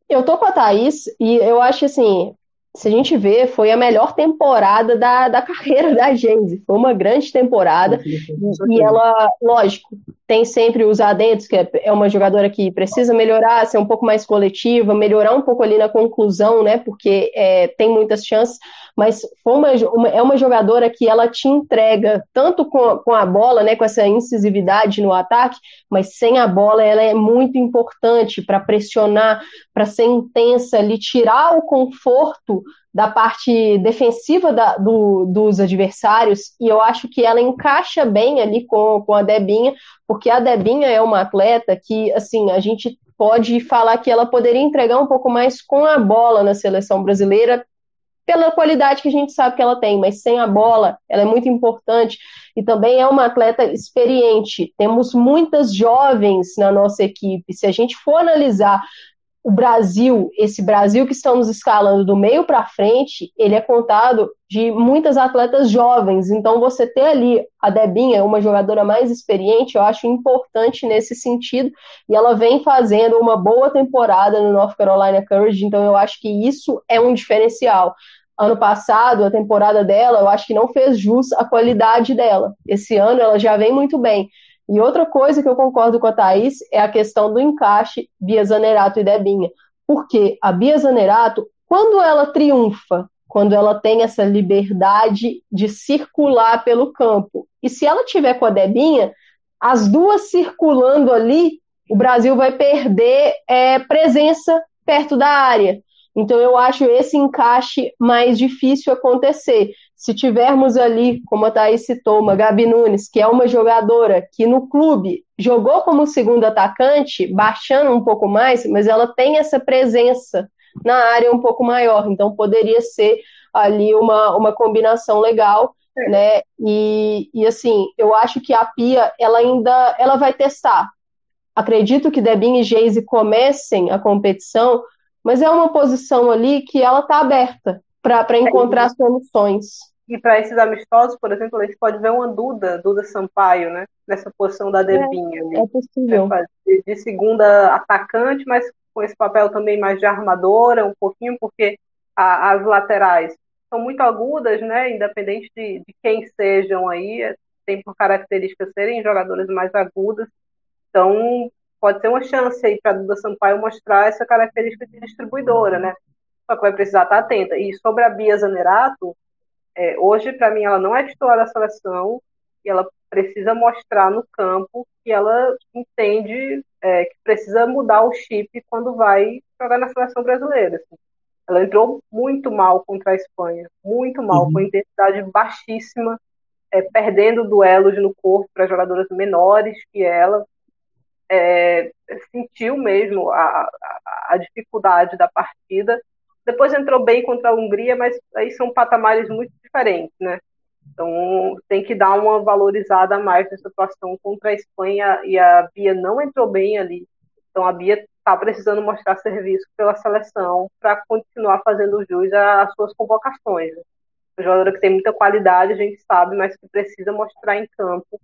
Eu tô com a Thaís e eu acho assim, se a gente vê, foi a melhor temporada da, da carreira da Geyse. Foi uma grande temporada. E, e ela, lógico, tem sempre os adentros, que é, é uma jogadora que precisa melhorar, ser um pouco mais coletiva, melhorar um pouco ali na conclusão, né? Porque é, tem muitas chances. Mas foi uma, uma, é uma jogadora que ela te entrega tanto com, com a bola, né, com essa incisividade no ataque, mas sem a bola ela é muito importante para pressionar, para ser intensa, ali, tirar o conforto da parte defensiva da, do, dos adversários, e eu acho que ela encaixa bem ali com, com a Debinha, porque a Debinha é uma atleta que, assim, a gente pode falar que ela poderia entregar um pouco mais com a bola na seleção brasileira, pela qualidade que a gente sabe que ela tem, mas sem a bola, ela é muito importante, e também é uma atleta experiente. Temos muitas jovens na nossa equipe. Se a gente for analisar o Brasil, esse Brasil que estamos escalando do meio para frente, ele é contado de muitas atletas jovens, então você ter ali a Debinha, uma jogadora mais experiente, eu acho importante nesse sentido, e ela vem fazendo uma boa temporada no North Carolina Courage, então eu acho que isso é um diferencial. Ano passado, a temporada dela, eu acho que não fez jus à qualidade dela, esse ano ela já vem muito bem. E outra coisa que eu concordo com a Thaís é a questão do encaixe Bia Zanerato e Debinha. Porque a Bia Zanerato, quando ela triunfa, quando ela tem essa liberdade de circular pelo campo, e se ela tiver com a Debinha, as duas circulando ali, o Brasil vai perder é, presença perto da área. Então eu acho esse encaixe mais difícil acontecer. Se tivermos ali, como a Thaís citou, uma Gabi Nunes, que é uma jogadora que no clube jogou como segundo atacante, baixando um pouco mais, mas ela tem essa presença na área um pouco maior, então poderia ser ali uma, uma combinação legal, né? E, e assim, eu acho que a Pia, ela ainda ela vai testar. Acredito que Debinha e Geyse comecem a competição, mas é uma posição ali que ela está aberta para encontrar soluções. E para esses amistosos, por exemplo, a gente pode ver uma Duda, Duda Sampaio, né? Nessa posição da Debinha. É, é possível. De, de segunda atacante, mas com esse papel também mais de armadora, um pouquinho, porque a, as laterais são muito agudas, né? Independente de, de quem sejam aí, tem por característica serem jogadoras mais agudas. Então, pode ter uma chance aí para a Duda Sampaio mostrar essa característica de distribuidora, né? Só que vai precisar estar atenta. E sobre a Bia Zanerato, é, hoje, para mim, ela não é titular da seleção e ela precisa mostrar no campo que ela entende é, que precisa mudar o chip quando vai jogar na seleção brasileira. Assim. Ela entrou muito mal contra a Espanha, muito mal, uhum. com intensidade baixíssima, é, perdendo duelos no corpo para jogadoras menores que ela. É, sentiu mesmo a, a, a dificuldade da partida. Depois entrou bem contra a Hungria, mas aí são patamares muito diferentes, né? Então, tem que dar uma valorizada a mais nessa atuação contra a Espanha, e a Bia não entrou bem ali. Então, a Bia está precisando mostrar serviço pela seleção para continuar fazendo jus às suas convocações. Uma jogadora que tem muita qualidade, a gente sabe, mas que precisa mostrar em campo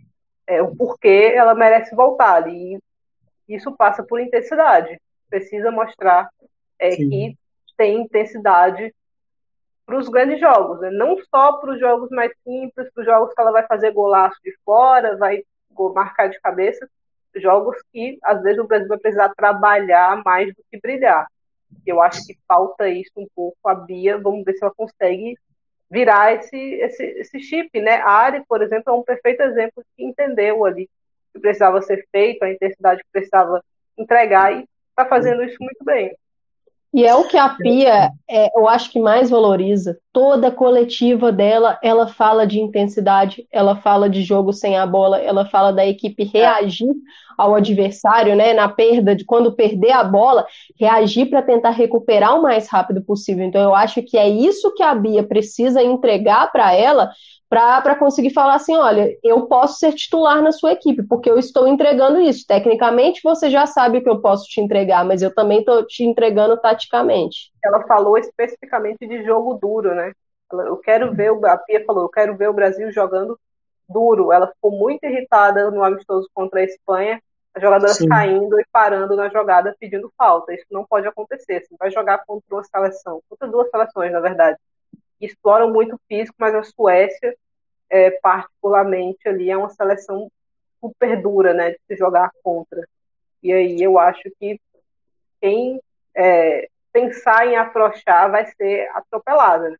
é, o porquê ela merece voltar ali. E isso passa por intensidade. Precisa mostrar é, que tem intensidade para os grandes jogos, né? Não só para os jogos mais simples, para os jogos que ela vai fazer golaço de fora, vai marcar de cabeça, jogos que, às vezes, o Brasil vai precisar trabalhar mais do que brilhar. Eu acho que falta isso um pouco. A Bia, vamos ver se ela consegue virar esse, esse, esse chip, né? A Ary, por exemplo, é um perfeito exemplo que entendeu ali o que precisava ser feito, a intensidade que precisava entregar, e está fazendo isso muito bem. E é o que a Pia, é, eu acho que mais valoriza. Toda a coletiva dela, ela fala de intensidade, ela fala de jogo sem a bola, ela fala da equipe reagir ao adversário, né, na perda, de quando perder a bola, reagir para tentar recuperar o mais rápido possível. Então eu acho que é isso que a Bia precisa entregar para ela, para conseguir falar assim, olha, eu posso ser titular na sua equipe, porque eu estou entregando isso. Tecnicamente, você já sabe o que eu posso te entregar, mas eu também estou te entregando taticamente. Ela falou especificamente de jogo duro, né? Eu quero ver, a Pia falou, eu quero ver o Brasil jogando duro. Ela ficou muito irritada no amistoso contra a Espanha, as jogadoras Sim. caindo e parando na jogada, pedindo falta. Isso não pode acontecer. Você vai jogar contra uma seleção, contra duas seleções, na verdade. Exploram muito o físico, mas a Suécia, é, particularmente, ali, é uma seleção super dura, né, de se jogar contra. E aí eu acho que quem é, pensar em afrouxar vai ser atropelada, né?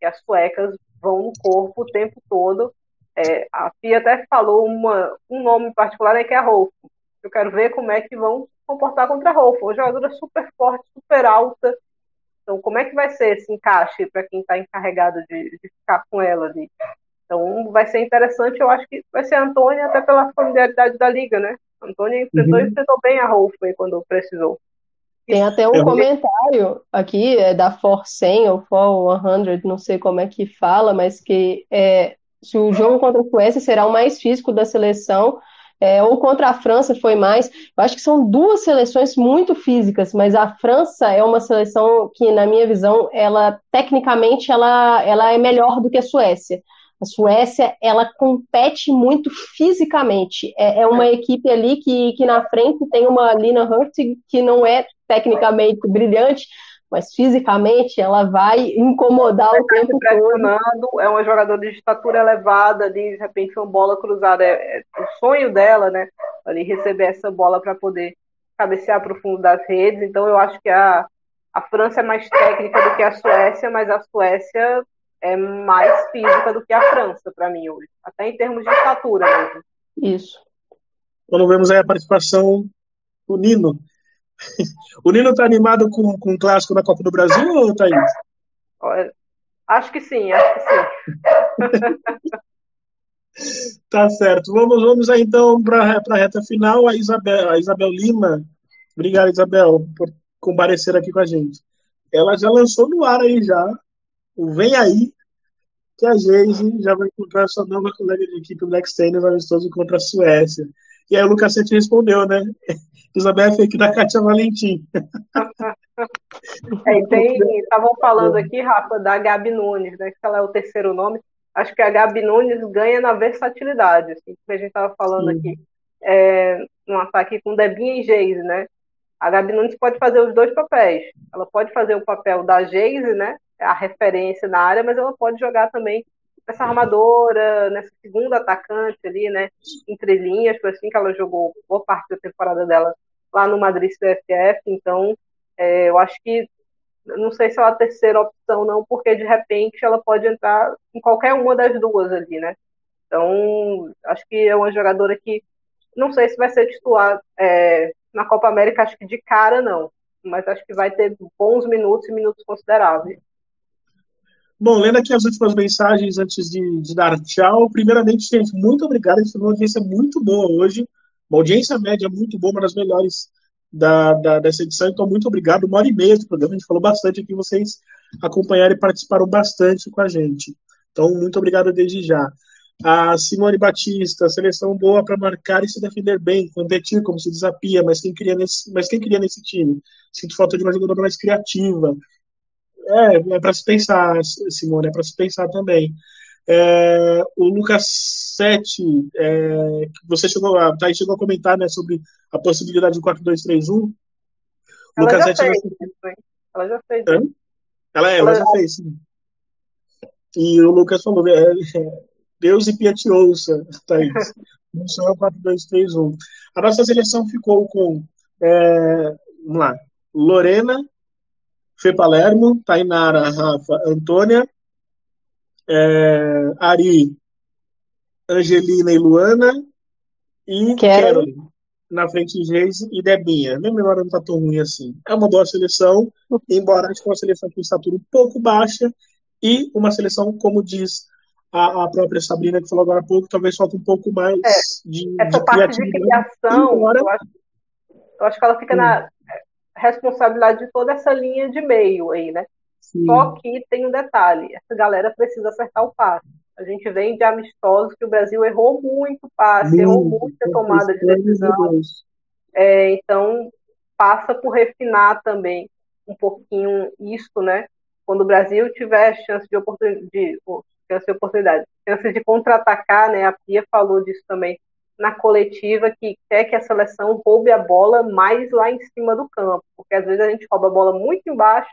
E as suecas vão no corpo o tempo todo. É, a Pia até falou uma, um nome particular, né, que é a Rolf. Eu quero ver como é que vão se comportar contra a Rolf. Uma jogadora super forte, super alta. Então, como é que vai ser esse encaixe para quem está encarregado de, de ficar com ela ali? Então, vai ser interessante. Eu acho que vai ser a Antônia, até pela familiaridade da Liga, né? A Antônia enfrentou, uhum. enfrentou bem a Rolf quando precisou. Tem até um Eu... comentário aqui, é da For cem ou For cem, não sei como é que fala, mas que é, se o jogo contra o Suécia será o mais físico da seleção, É, ou contra a França foi mais. Eu acho que são duas seleções muito físicas, mas a França é uma seleção que, na minha visão, ela tecnicamente ela, ela é melhor do que a Suécia. A Suécia, ela compete muito fisicamente. É, é uma equipe ali que, que na frente tem uma Lina Hertig que não é tecnicamente brilhante, mas fisicamente ela vai incomodar o tempo todo. É uma jogadora de estatura elevada, de repente uma bola cruzada, é, é o sonho dela, né, ali receber essa bola para poder cabecear para o fundo das redes. Então eu acho que a, a França é mais técnica do que a Suécia, mas a Suécia é mais física do que a França, para mim, hoje, até em termos de estatura mesmo. Isso. Quando vemos aí a participação do Nino, o Nino tá animado com, com o clássico na Copa do Brasil, ou tá indo? Olha, acho que sim, acho que sim. Tá certo. Vamos, vamos aí então para a reta final. A Isabel, a Isabel Lima, obrigado, Isabel, por comparecer aqui com a gente. Ela já lançou no ar aí já o Vem Aí, que a Geyse já vai encontrar sua nova colega de equipe do Black Stainers amistoso contra a Suécia. E aí o Lucas Sete respondeu, né? Isabel foi aqui da Kátia Valentim. É, estavam falando aqui, Rafa, da Gabi Nunes, né? Que ela é o terceiro nome. Acho que a Gabi Nunes ganha na versatilidade, assim, que a gente estava falando Sim. aqui. É, um ataque com Debinha e Geyse, né? A Gabi Nunes pode fazer os dois papéis. Ela pode fazer o papel da Geyse, né? A referência na área, mas ela pode jogar também essa armadora, nessa segunda atacante ali, né, entre linhas, foi assim que ela jogou boa parte da temporada dela lá no Madrid C F F, então é, eu acho que, não sei se ela é a terceira opção não, porque de repente ela pode entrar em qualquer uma das duas ali, né, então acho que é uma jogadora que, não sei se vai ser titular é, na Copa América, acho que de cara não, mas acho que vai ter bons minutos e minutos consideráveis. Bom, lendo aqui as últimas mensagens antes de, de dar tchau. Primeiramente, gente, muito obrigado. A gente teve uma audiência muito boa hoje. Uma audiência média muito boa, uma das melhores da, da, dessa edição. Então, muito obrigado. Uma hora e meia do programa. A gente falou bastante aqui. Vocês acompanharam e participaram bastante com a gente. Então, muito obrigado desde já. A Simone Batista, seleção boa para marcar e se defender bem, competir como se desafia, mas quem queria nesse, mas quem queria nesse time? Sinto falta de uma jogadora mais criativa. É, é para se pensar, Simone, é para se pensar também. É, o Lucas Sete, é, você chegou a, Thaís chegou a comentar, né, sobre a possibilidade do quatro dois três um. Ela, Lucas já Sete, fez, vai... ela já fez. Hã? Ela, ela, ela já, já fez, sim. E o Lucas falou, é, Deus e Pia te ouça, Thaís. Não sou eu, quatro dois três um. A nossa seleção ficou com é, vamos lá, Lorena, Fê Palermo, Tainara, Rafa, Antônia, é, Ary, Angelina e Luana, e Caroline. Na frente, Geyse e Debinha. Minha memória não tá tão ruim assim. É uma boa seleção, embora acho que é uma seleção com estatura um pouco baixa, e uma seleção, como diz a, a própria Sabrina, que falou agora há pouco, talvez falta um pouco mais é, de essa de parte de criação, embora... eu, acho, eu acho que ela fica hum. na responsabilidade de toda essa linha de meio aí, né? Sim. Só que tem um detalhe, essa galera precisa acertar o passe. A gente vem de amistosos que o Brasil errou muito passe, muito, errou muito a tomada de decisão. É, então, passa por refinar também um pouquinho isso, né? Quando o Brasil tiver chance de oportunidade, de, oh, chance de oportunidade, chance de contra-atacar, né? A Pia falou disso também na coletiva, que quer que a seleção roube a bola mais lá em cima do campo, porque às vezes a gente rouba a bola muito embaixo,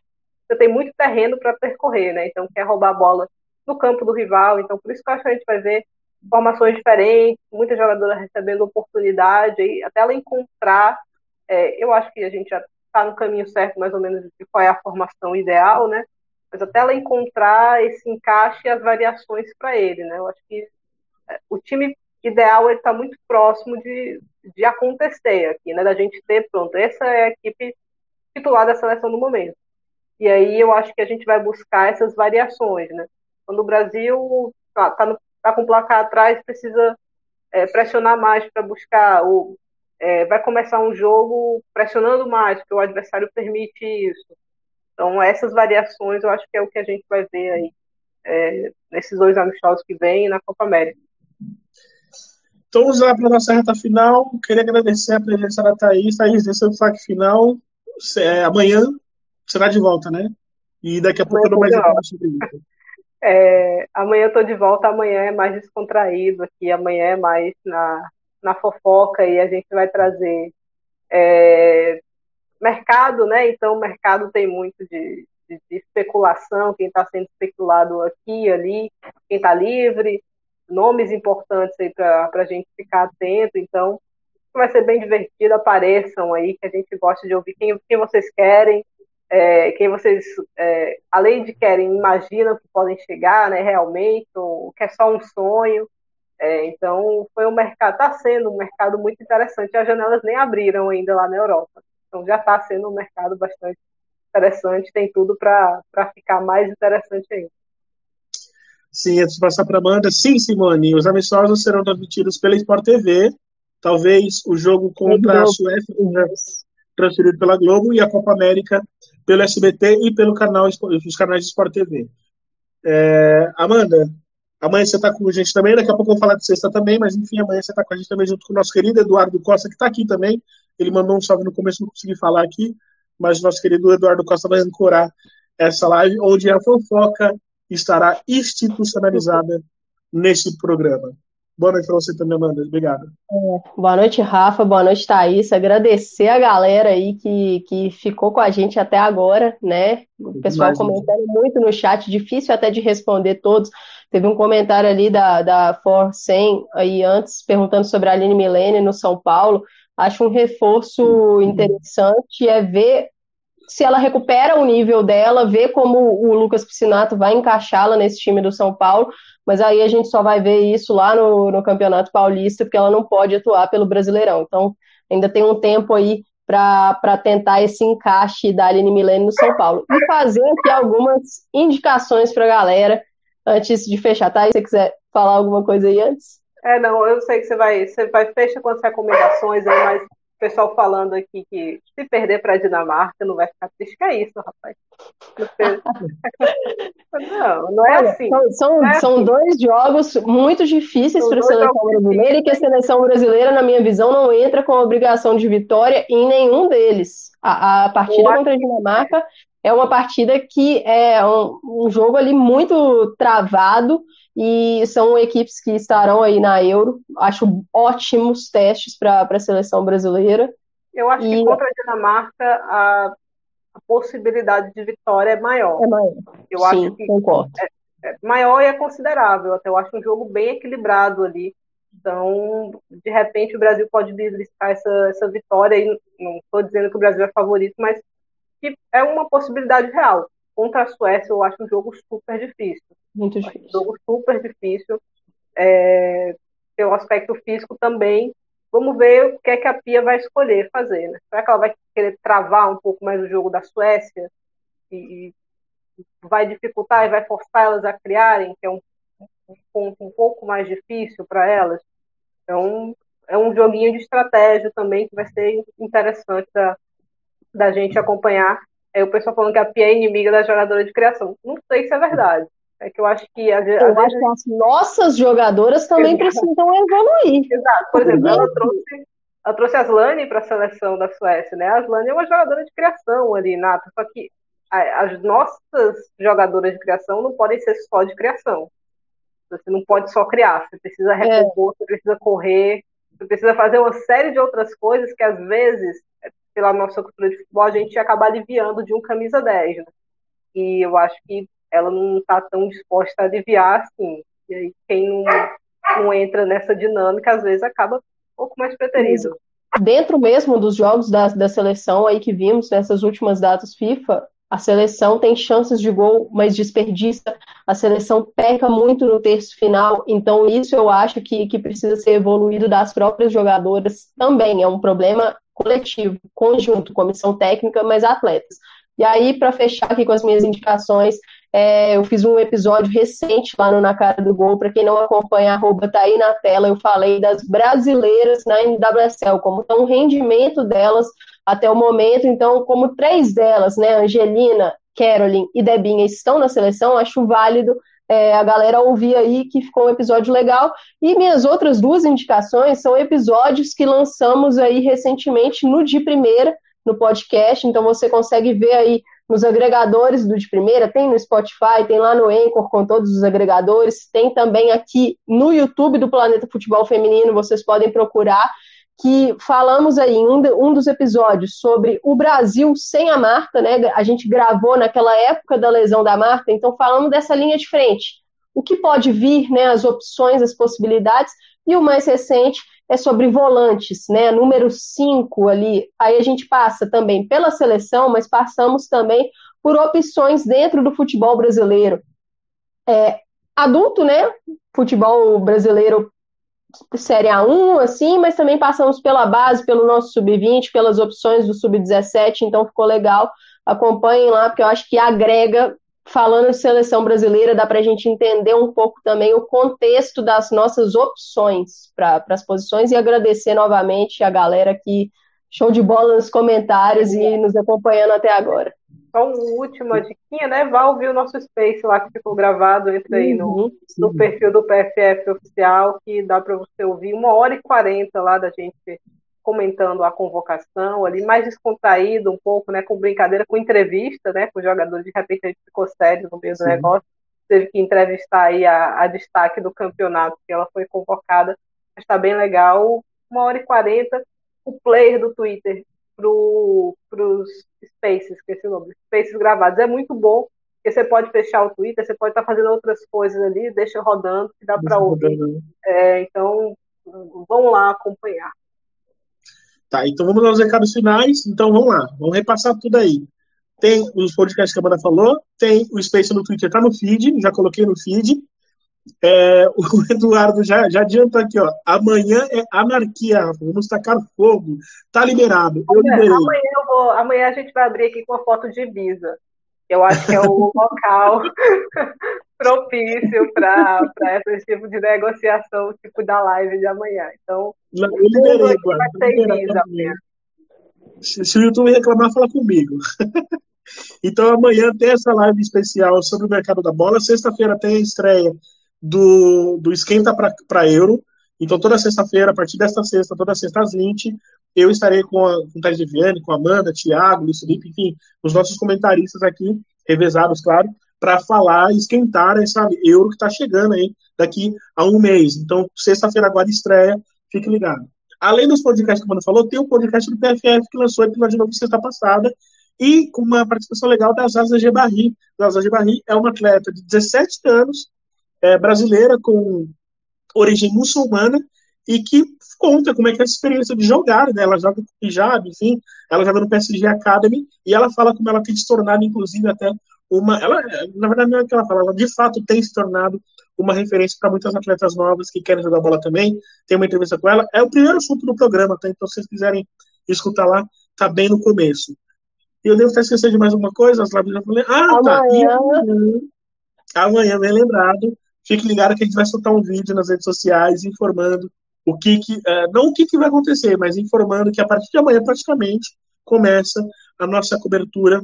você tem muito terreno para percorrer, né? Então quer roubar a bola no campo do rival, então por isso que eu acho que a gente vai ver formações diferentes, muitas jogadoras recebendo oportunidade, e até ela encontrar, é, eu acho que a gente já está no caminho certo, mais ou menos, de qual é a formação ideal, né? Mas até ela encontrar esse encaixe e as variações para ele, né? Eu acho que o time ideal está muito próximo de, de acontecer aqui, né? Da gente ter, pronto, essa é a equipe titular da seleção no momento. E aí eu acho que a gente vai buscar essas variações, né? Quando o Brasil está tá tá com o placar atrás, precisa é, pressionar mais para buscar, ou é, vai começar um jogo pressionando mais, porque o adversário permite isso. Então, essas variações, eu acho que é o que a gente vai ver aí, é, nesses dois amistosos que vêm na Copa América. Então, vamos lá para a nossa reta final. Queria agradecer a presença da Thaís. Thaís, esse é o destaque final. É, amanhã será de volta, né? E daqui a pouco eu dou mais informações. É, amanhã eu estou de volta. Amanhã é mais descontraído aqui. Amanhã é mais na, na fofoca, e a gente vai trazer... É, mercado, né? Então o mercado tem muito de, de, de especulação, quem está sendo especulado aqui, ali, quem está livre, nomes importantes aí para a gente ficar atento. Então vai ser bem divertido, apareçam aí, que a gente gosta de ouvir quem, quem vocês querem, é, quem vocês, é, além de querem, imaginam que podem chegar, né, realmente, ou que é só um sonho. É, então foi um mercado, está sendo um mercado muito interessante, as janelas nem abriram ainda lá na Europa. Então já está sendo um mercado bastante interessante, tem tudo para ficar mais interessante ainda. Sim, antes de passar para a Amanda, sim, Simone, os amistosos serão transmitidos pela Sport T V, talvez o jogo contra a Suécia, transferido pela Globo, e a Copa América pelo S B T e pelo canal, os canais de Sport T V. É, Amanda, amanhã você está com a gente também, daqui a pouco eu vou falar de sexta também, mas enfim, amanhã você está com a gente também, junto com o nosso querido Eduardo Costa, que está aqui também. Ele mandou um salve no começo, não consegui falar aqui, mas nosso querido Eduardo Costa vai ancorar essa live, onde a fofoca estará institucionalizada neste programa. Boa noite para você também, Amanda. Obrigado. Boa noite, Rafa. Boa noite, Thaís. Agradecer a galera aí que, que ficou com a gente até agora, né? O pessoal Imagina. comentando muito no chat, difícil até de responder todos. Teve um comentário ali da, da Forcem aí antes, perguntando sobre a Aline Milene no São Paulo. Acho um reforço interessante é ver se ela recupera o nível dela, ver como o Lucas Piscinato vai encaixá-la nesse time do São Paulo, mas aí a gente só vai ver isso lá no, no Campeonato Paulista, porque ela não pode atuar pelo Brasileirão. Então, ainda tem um tempo aí para tentar esse encaixe da Aline Milene no São Paulo. E fazer aqui algumas indicações para a galera antes de fechar. Tá? Se você quiser falar alguma coisa aí antes... É, não, eu sei que você vai, você vai fechar com as recomendações aí, mas O pessoal falando aqui que se perder para a Dinamarca não vai ficar triste, que é isso, rapaz. Não, não é assim. Olha, são, não é são assim. Dois jogos muito difíceis para a seleção brasileira, e que a seleção brasileira, na minha visão, não entra com a obrigação de vitória em nenhum deles. A, a partida contra a Dinamarca é uma partida que é um, um jogo ali muito travado, e são equipes que estarão aí na Euro. Acho ótimos testes para a seleção brasileira. Eu acho e... que contra a Dinamarca a, a possibilidade de vitória é maior. É maior. Eu Sim, acho que concordo. É, é maior e é considerável. Até eu acho um jogo bem equilibrado ali. Então, de repente, o Brasil pode beliscar essa, essa vitória. E não estou dizendo que o Brasil é favorito, mas que é uma possibilidade real. Contra a Suécia, eu acho um jogo super difícil. Muito difícil. Um jogo super difícil. É, tem um aspecto físico também. Vamos ver o que é que a Pia vai escolher fazer, né? Será que ela vai querer travar um pouco mais o jogo da Suécia? E, e vai dificultar e vai forçar elas a criarem, que é um ponto um, um pouco mais difícil para elas? Então, é um joguinho de estratégia também que vai ser interessante da, da gente acompanhar. É o pessoal falando que a Pia é inimiga da jogadora de criação. Não sei se é verdade. É que eu acho que... A, a eu vezes... acho que as nossas jogadoras também precisam evoluir. Exato. Por exemplo, ela trouxe, ela trouxe a Aslane para a seleção da Suécia, né? A Aslane é uma jogadora de criação ali, nata. Só que a, as nossas jogadoras de criação não podem ser só de criação. Você não pode só criar. Você precisa recompor, é. Você precisa correr, você precisa fazer uma série de outras coisas que, às vezes... pela nossa cultura de futebol, a gente acaba aliviando de um camisa dez, né? E eu acho que ela não está tão disposta a aliviar, assim. E aí, quem não, não entra nessa dinâmica, às vezes, acaba um pouco mais preterido. Dentro mesmo dos jogos da, da seleção aí que vimos nessas últimas datas FIFA, a seleção tem chances de gol, mas desperdiça. A seleção peca muito no terço final. Então, isso eu acho que, que precisa ser evoluído das próprias jogadoras também. É um problema coletivo, conjunto, comissão técnica, mas atletas. E aí, para fechar aqui com as minhas indicações, é, eu fiz um episódio recente lá no Na Cara do Gol, para quem não acompanha, arroba tá aí na tela, eu falei das brasileiras na N W S L, como está o rendimento delas até o momento. Então, como três delas, né, Angelina, Caroline e Debinha, estão na seleção, acho válido É, a galera ouvir aí, que ficou um episódio legal. E minhas outras duas indicações são episódios que lançamos aí recentemente no De Primeira, no podcast. Então você consegue ver aí nos agregadores do De Primeira, tem no Spotify, tem lá no Anchor com todos os agregadores, tem também aqui no YouTube do Planeta Futebol Feminino, vocês podem procurar, que falamos aí em um, de, um dos episódios sobre o Brasil sem a Marta, né? A gente gravou naquela época da lesão da Marta, então falamos dessa linha de frente. O que pode vir, né? As opções, as possibilidades. E o mais recente é sobre volantes, né? Número cinco ali. Aí a gente passa também pela seleção, mas passamos também por opções dentro do futebol brasileiro. É, adulto, né? Futebol brasileiro Série A um, assim, mas também passamos pela base, pelo nosso sub vinte, pelas opções do sub dezessete, então ficou legal. Acompanhem lá, porque eu acho que agrega, falando de seleção brasileira, dá pra gente entender um pouco também o contexto das nossas opções para as posições, e agradecer novamente a galera que show de bola nos comentários e nos acompanhando até agora. Só uma última diquinha, né? Vá ouvir o nosso Space lá que ficou gravado, entra aí no, no perfil do P F F Oficial, que dá para você ouvir uma hora e quarenta lá da gente comentando a convocação ali, mais descontraído um pouco, né? Com brincadeira, com entrevista, né? Com jogadores, de repente a gente ficou sério no meio do negócio, teve que entrevistar aí a, a destaque do campeonato, que ela foi convocada, mas tá bem legal, uma hora e quarenta, o player do Twitter pro, pros Spaces, que é esse nome, Spaces gravados, é muito bom, porque você pode fechar o Twitter, você pode estar tá fazendo outras coisas ali, deixa rodando, que dá para ouvir. É, então, vão lá acompanhar. Tá, então vamos dar os recados finais, então vamos lá, vamos repassar tudo aí. Tem os podcasts que a Amanda falou, tem o Space no Twitter, tá no feed, já coloquei no feed. É, o Eduardo já, já adianta aqui, ó. Amanhã é anarquia, vamos tacar fogo. Tá liberado. Eu amanhã, amanhã, eu vou, amanhã a gente vai abrir aqui com a foto de Ibiza. Eu acho que é o local propício para esse tipo de negociação, tipo da live de amanhã. Então, eu liberei, vai ser Ibiza amanhã. Se o YouTube reclamar, fala comigo. Então amanhã tem essa live especial sobre o mercado da bola. Sexta-feira tem a estreia do, do Esquenta para Euro. Então toda sexta-feira, a partir desta sexta, toda sexta às vinte, eu estarei com a, com o Thais de Viane, com a Amanda, Thiago, Luiz Felipe, enfim, os nossos comentaristas aqui, revezados, claro, para falar e esquentar essa Euro que está chegando aí daqui a um mês. Então sexta-feira agora estreia, fique ligado. Além dos podcasts que o Mano falou, tem o podcast do P F F que lançou episódio novo sexta passada, e com uma participação legal da Zaza Gebarri. Zaza Gebarri é uma atleta de dezessete anos, é, brasileira, com origem muçulmana, e que conta como é que é essa experiência de jogar, né? Ela joga com hijab, enfim, ela joga no P S G Academy, e ela fala como ela tem se tornado, inclusive, até uma... Ela, na verdade, não é o que ela fala, ela de fato tem se tornado uma referência para muitas atletas novas que querem jogar bola também. Tem uma entrevista com ela, é o primeiro assunto do programa, tá? Então, se vocês quiserem escutar lá, tá bem no começo. E eu devo até esquecer de mais alguma coisa, as lives já falei. Ah, tá. Amanhã, amanhã, bem lembrado. Fique ligado que a gente vai soltar um vídeo nas redes sociais informando o que que... Uh, não o que que vai acontecer, mas informando que a partir de amanhã, praticamente, começa a nossa cobertura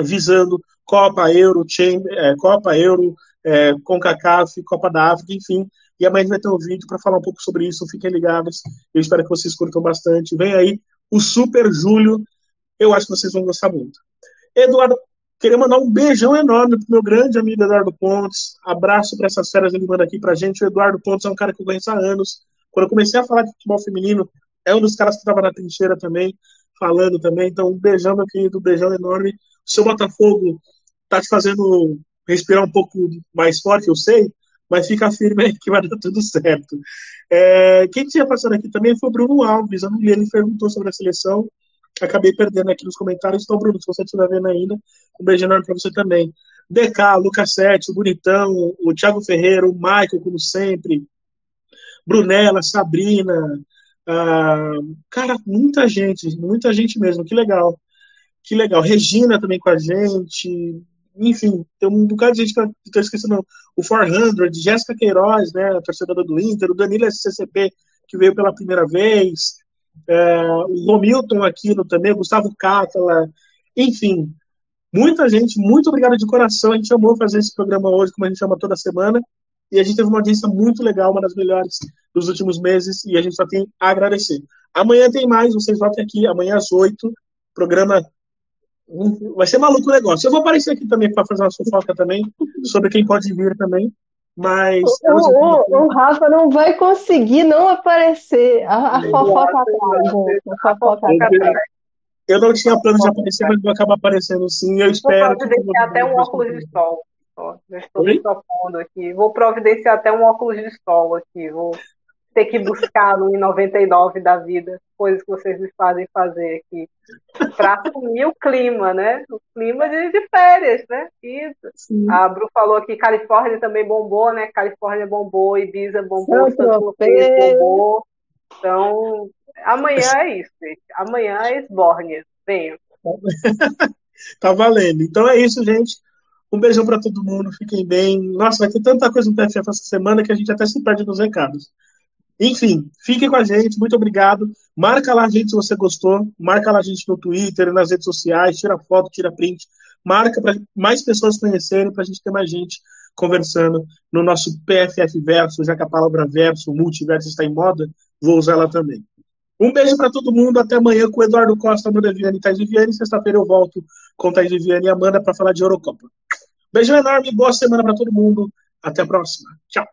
visando Copa, Euro, Chamber, é, Copa, Euro, é, CONCACAF, Copa da África, enfim. E amanhã a gente vai ter um vídeo para falar um pouco sobre isso. Fiquem ligados. Eu espero que vocês curtam bastante. Vem aí o Super Júlio. Eu acho que vocês vão gostar muito. Eduardo, queria mandar um beijão enorme pro meu grande amigo Eduardo Pontes. Abraço para essas férias que ele manda aqui pra gente. O Eduardo Pontes é um cara que eu conheço há anos. Quando eu comecei a falar de futebol feminino, é um dos caras que estava na trincheira também, falando também. Então, um beijão, meu querido, um beijão enorme. O seu Botafogo tá te fazendo respirar um pouco mais forte, eu sei, mas fica firme aí que vai dar tudo certo. É, quem tinha passado aqui também foi o Bruno Alves. A mulher, ele perguntou sobre a seleção. Acabei perdendo aqui nos comentários. Então, Bruno, se você estiver vendo ainda, um beijo enorme para você também. D K, Lucas Sete, o Bonitão, o Thiago Ferreira, o Michael, como sempre, Brunella, Sabrina, ah, cara, muita gente, muita gente mesmo, que legal. Que legal. Regina também com a gente, enfim, tem um bocado de gente que eu estou esquecendo, o quatrocentos, Jéssica Queiroz, né, a torcedora do Inter, o Danilo S C C P, que veio pela primeira vez, É, o Romilton Aquino também, o Gustavo Cátala, enfim, muita gente, muito obrigado de coração. A gente amou fazer esse programa hoje, como a gente chama toda semana, e a gente teve uma audiência muito legal, uma das melhores dos últimos meses, e a gente só tem a agradecer. Amanhã tem mais, vocês voltem aqui amanhã às oito, programa vai ser maluco o negócio. Eu vou aparecer aqui também para fazer uma fofoca também sobre quem pode vir também. Mas o, o, o, o Rafa não vai conseguir não aparecer. A, a fofoca atrás, gente. A fofoca atrás. Eu não tinha plano de aparecer, mas vou acabar aparecendo sim. Eu espero. Vou providenciar até um óculos de sol. Eu estou me propondo aqui. Vou providenciar até um óculos de sol aqui. Vou ter que buscar no noventa e nove da vida coisas que vocês me fazem fazer aqui. Para assumir o clima, né? O clima de, de férias, né? E a Bru falou que Califórnia também bombou, né? Califórnia bombou, Ibiza bombou, Santa Lúcia bombou. Então, amanhã é isso, gente. Amanhã é Esbórnia. Venho. Tá valendo. Então é isso, gente. Um beijão para todo mundo. Fiquem bem. Nossa, vai ter tanta coisa no P F F essa semana que a gente até se perde nos recados. Enfim, fiquem com a gente, muito obrigado. Marca lá a gente se você gostou, marca lá a gente no Twitter, nas redes sociais, tira foto, tira print, marca para mais pessoas conhecerem, para a gente ter mais gente conversando no nosso P F F Verso, já que a palavra verso, multiverso está em moda, vou usar ela também. Um beijo para todo mundo, até amanhã com o Eduardo Costa, Amanda Viane e Thaís de Viane. Sexta-feira eu volto com Thaís de Viane e Amanda para falar de Eurocopa. Beijão enorme, boa semana para todo mundo, até a próxima, tchau.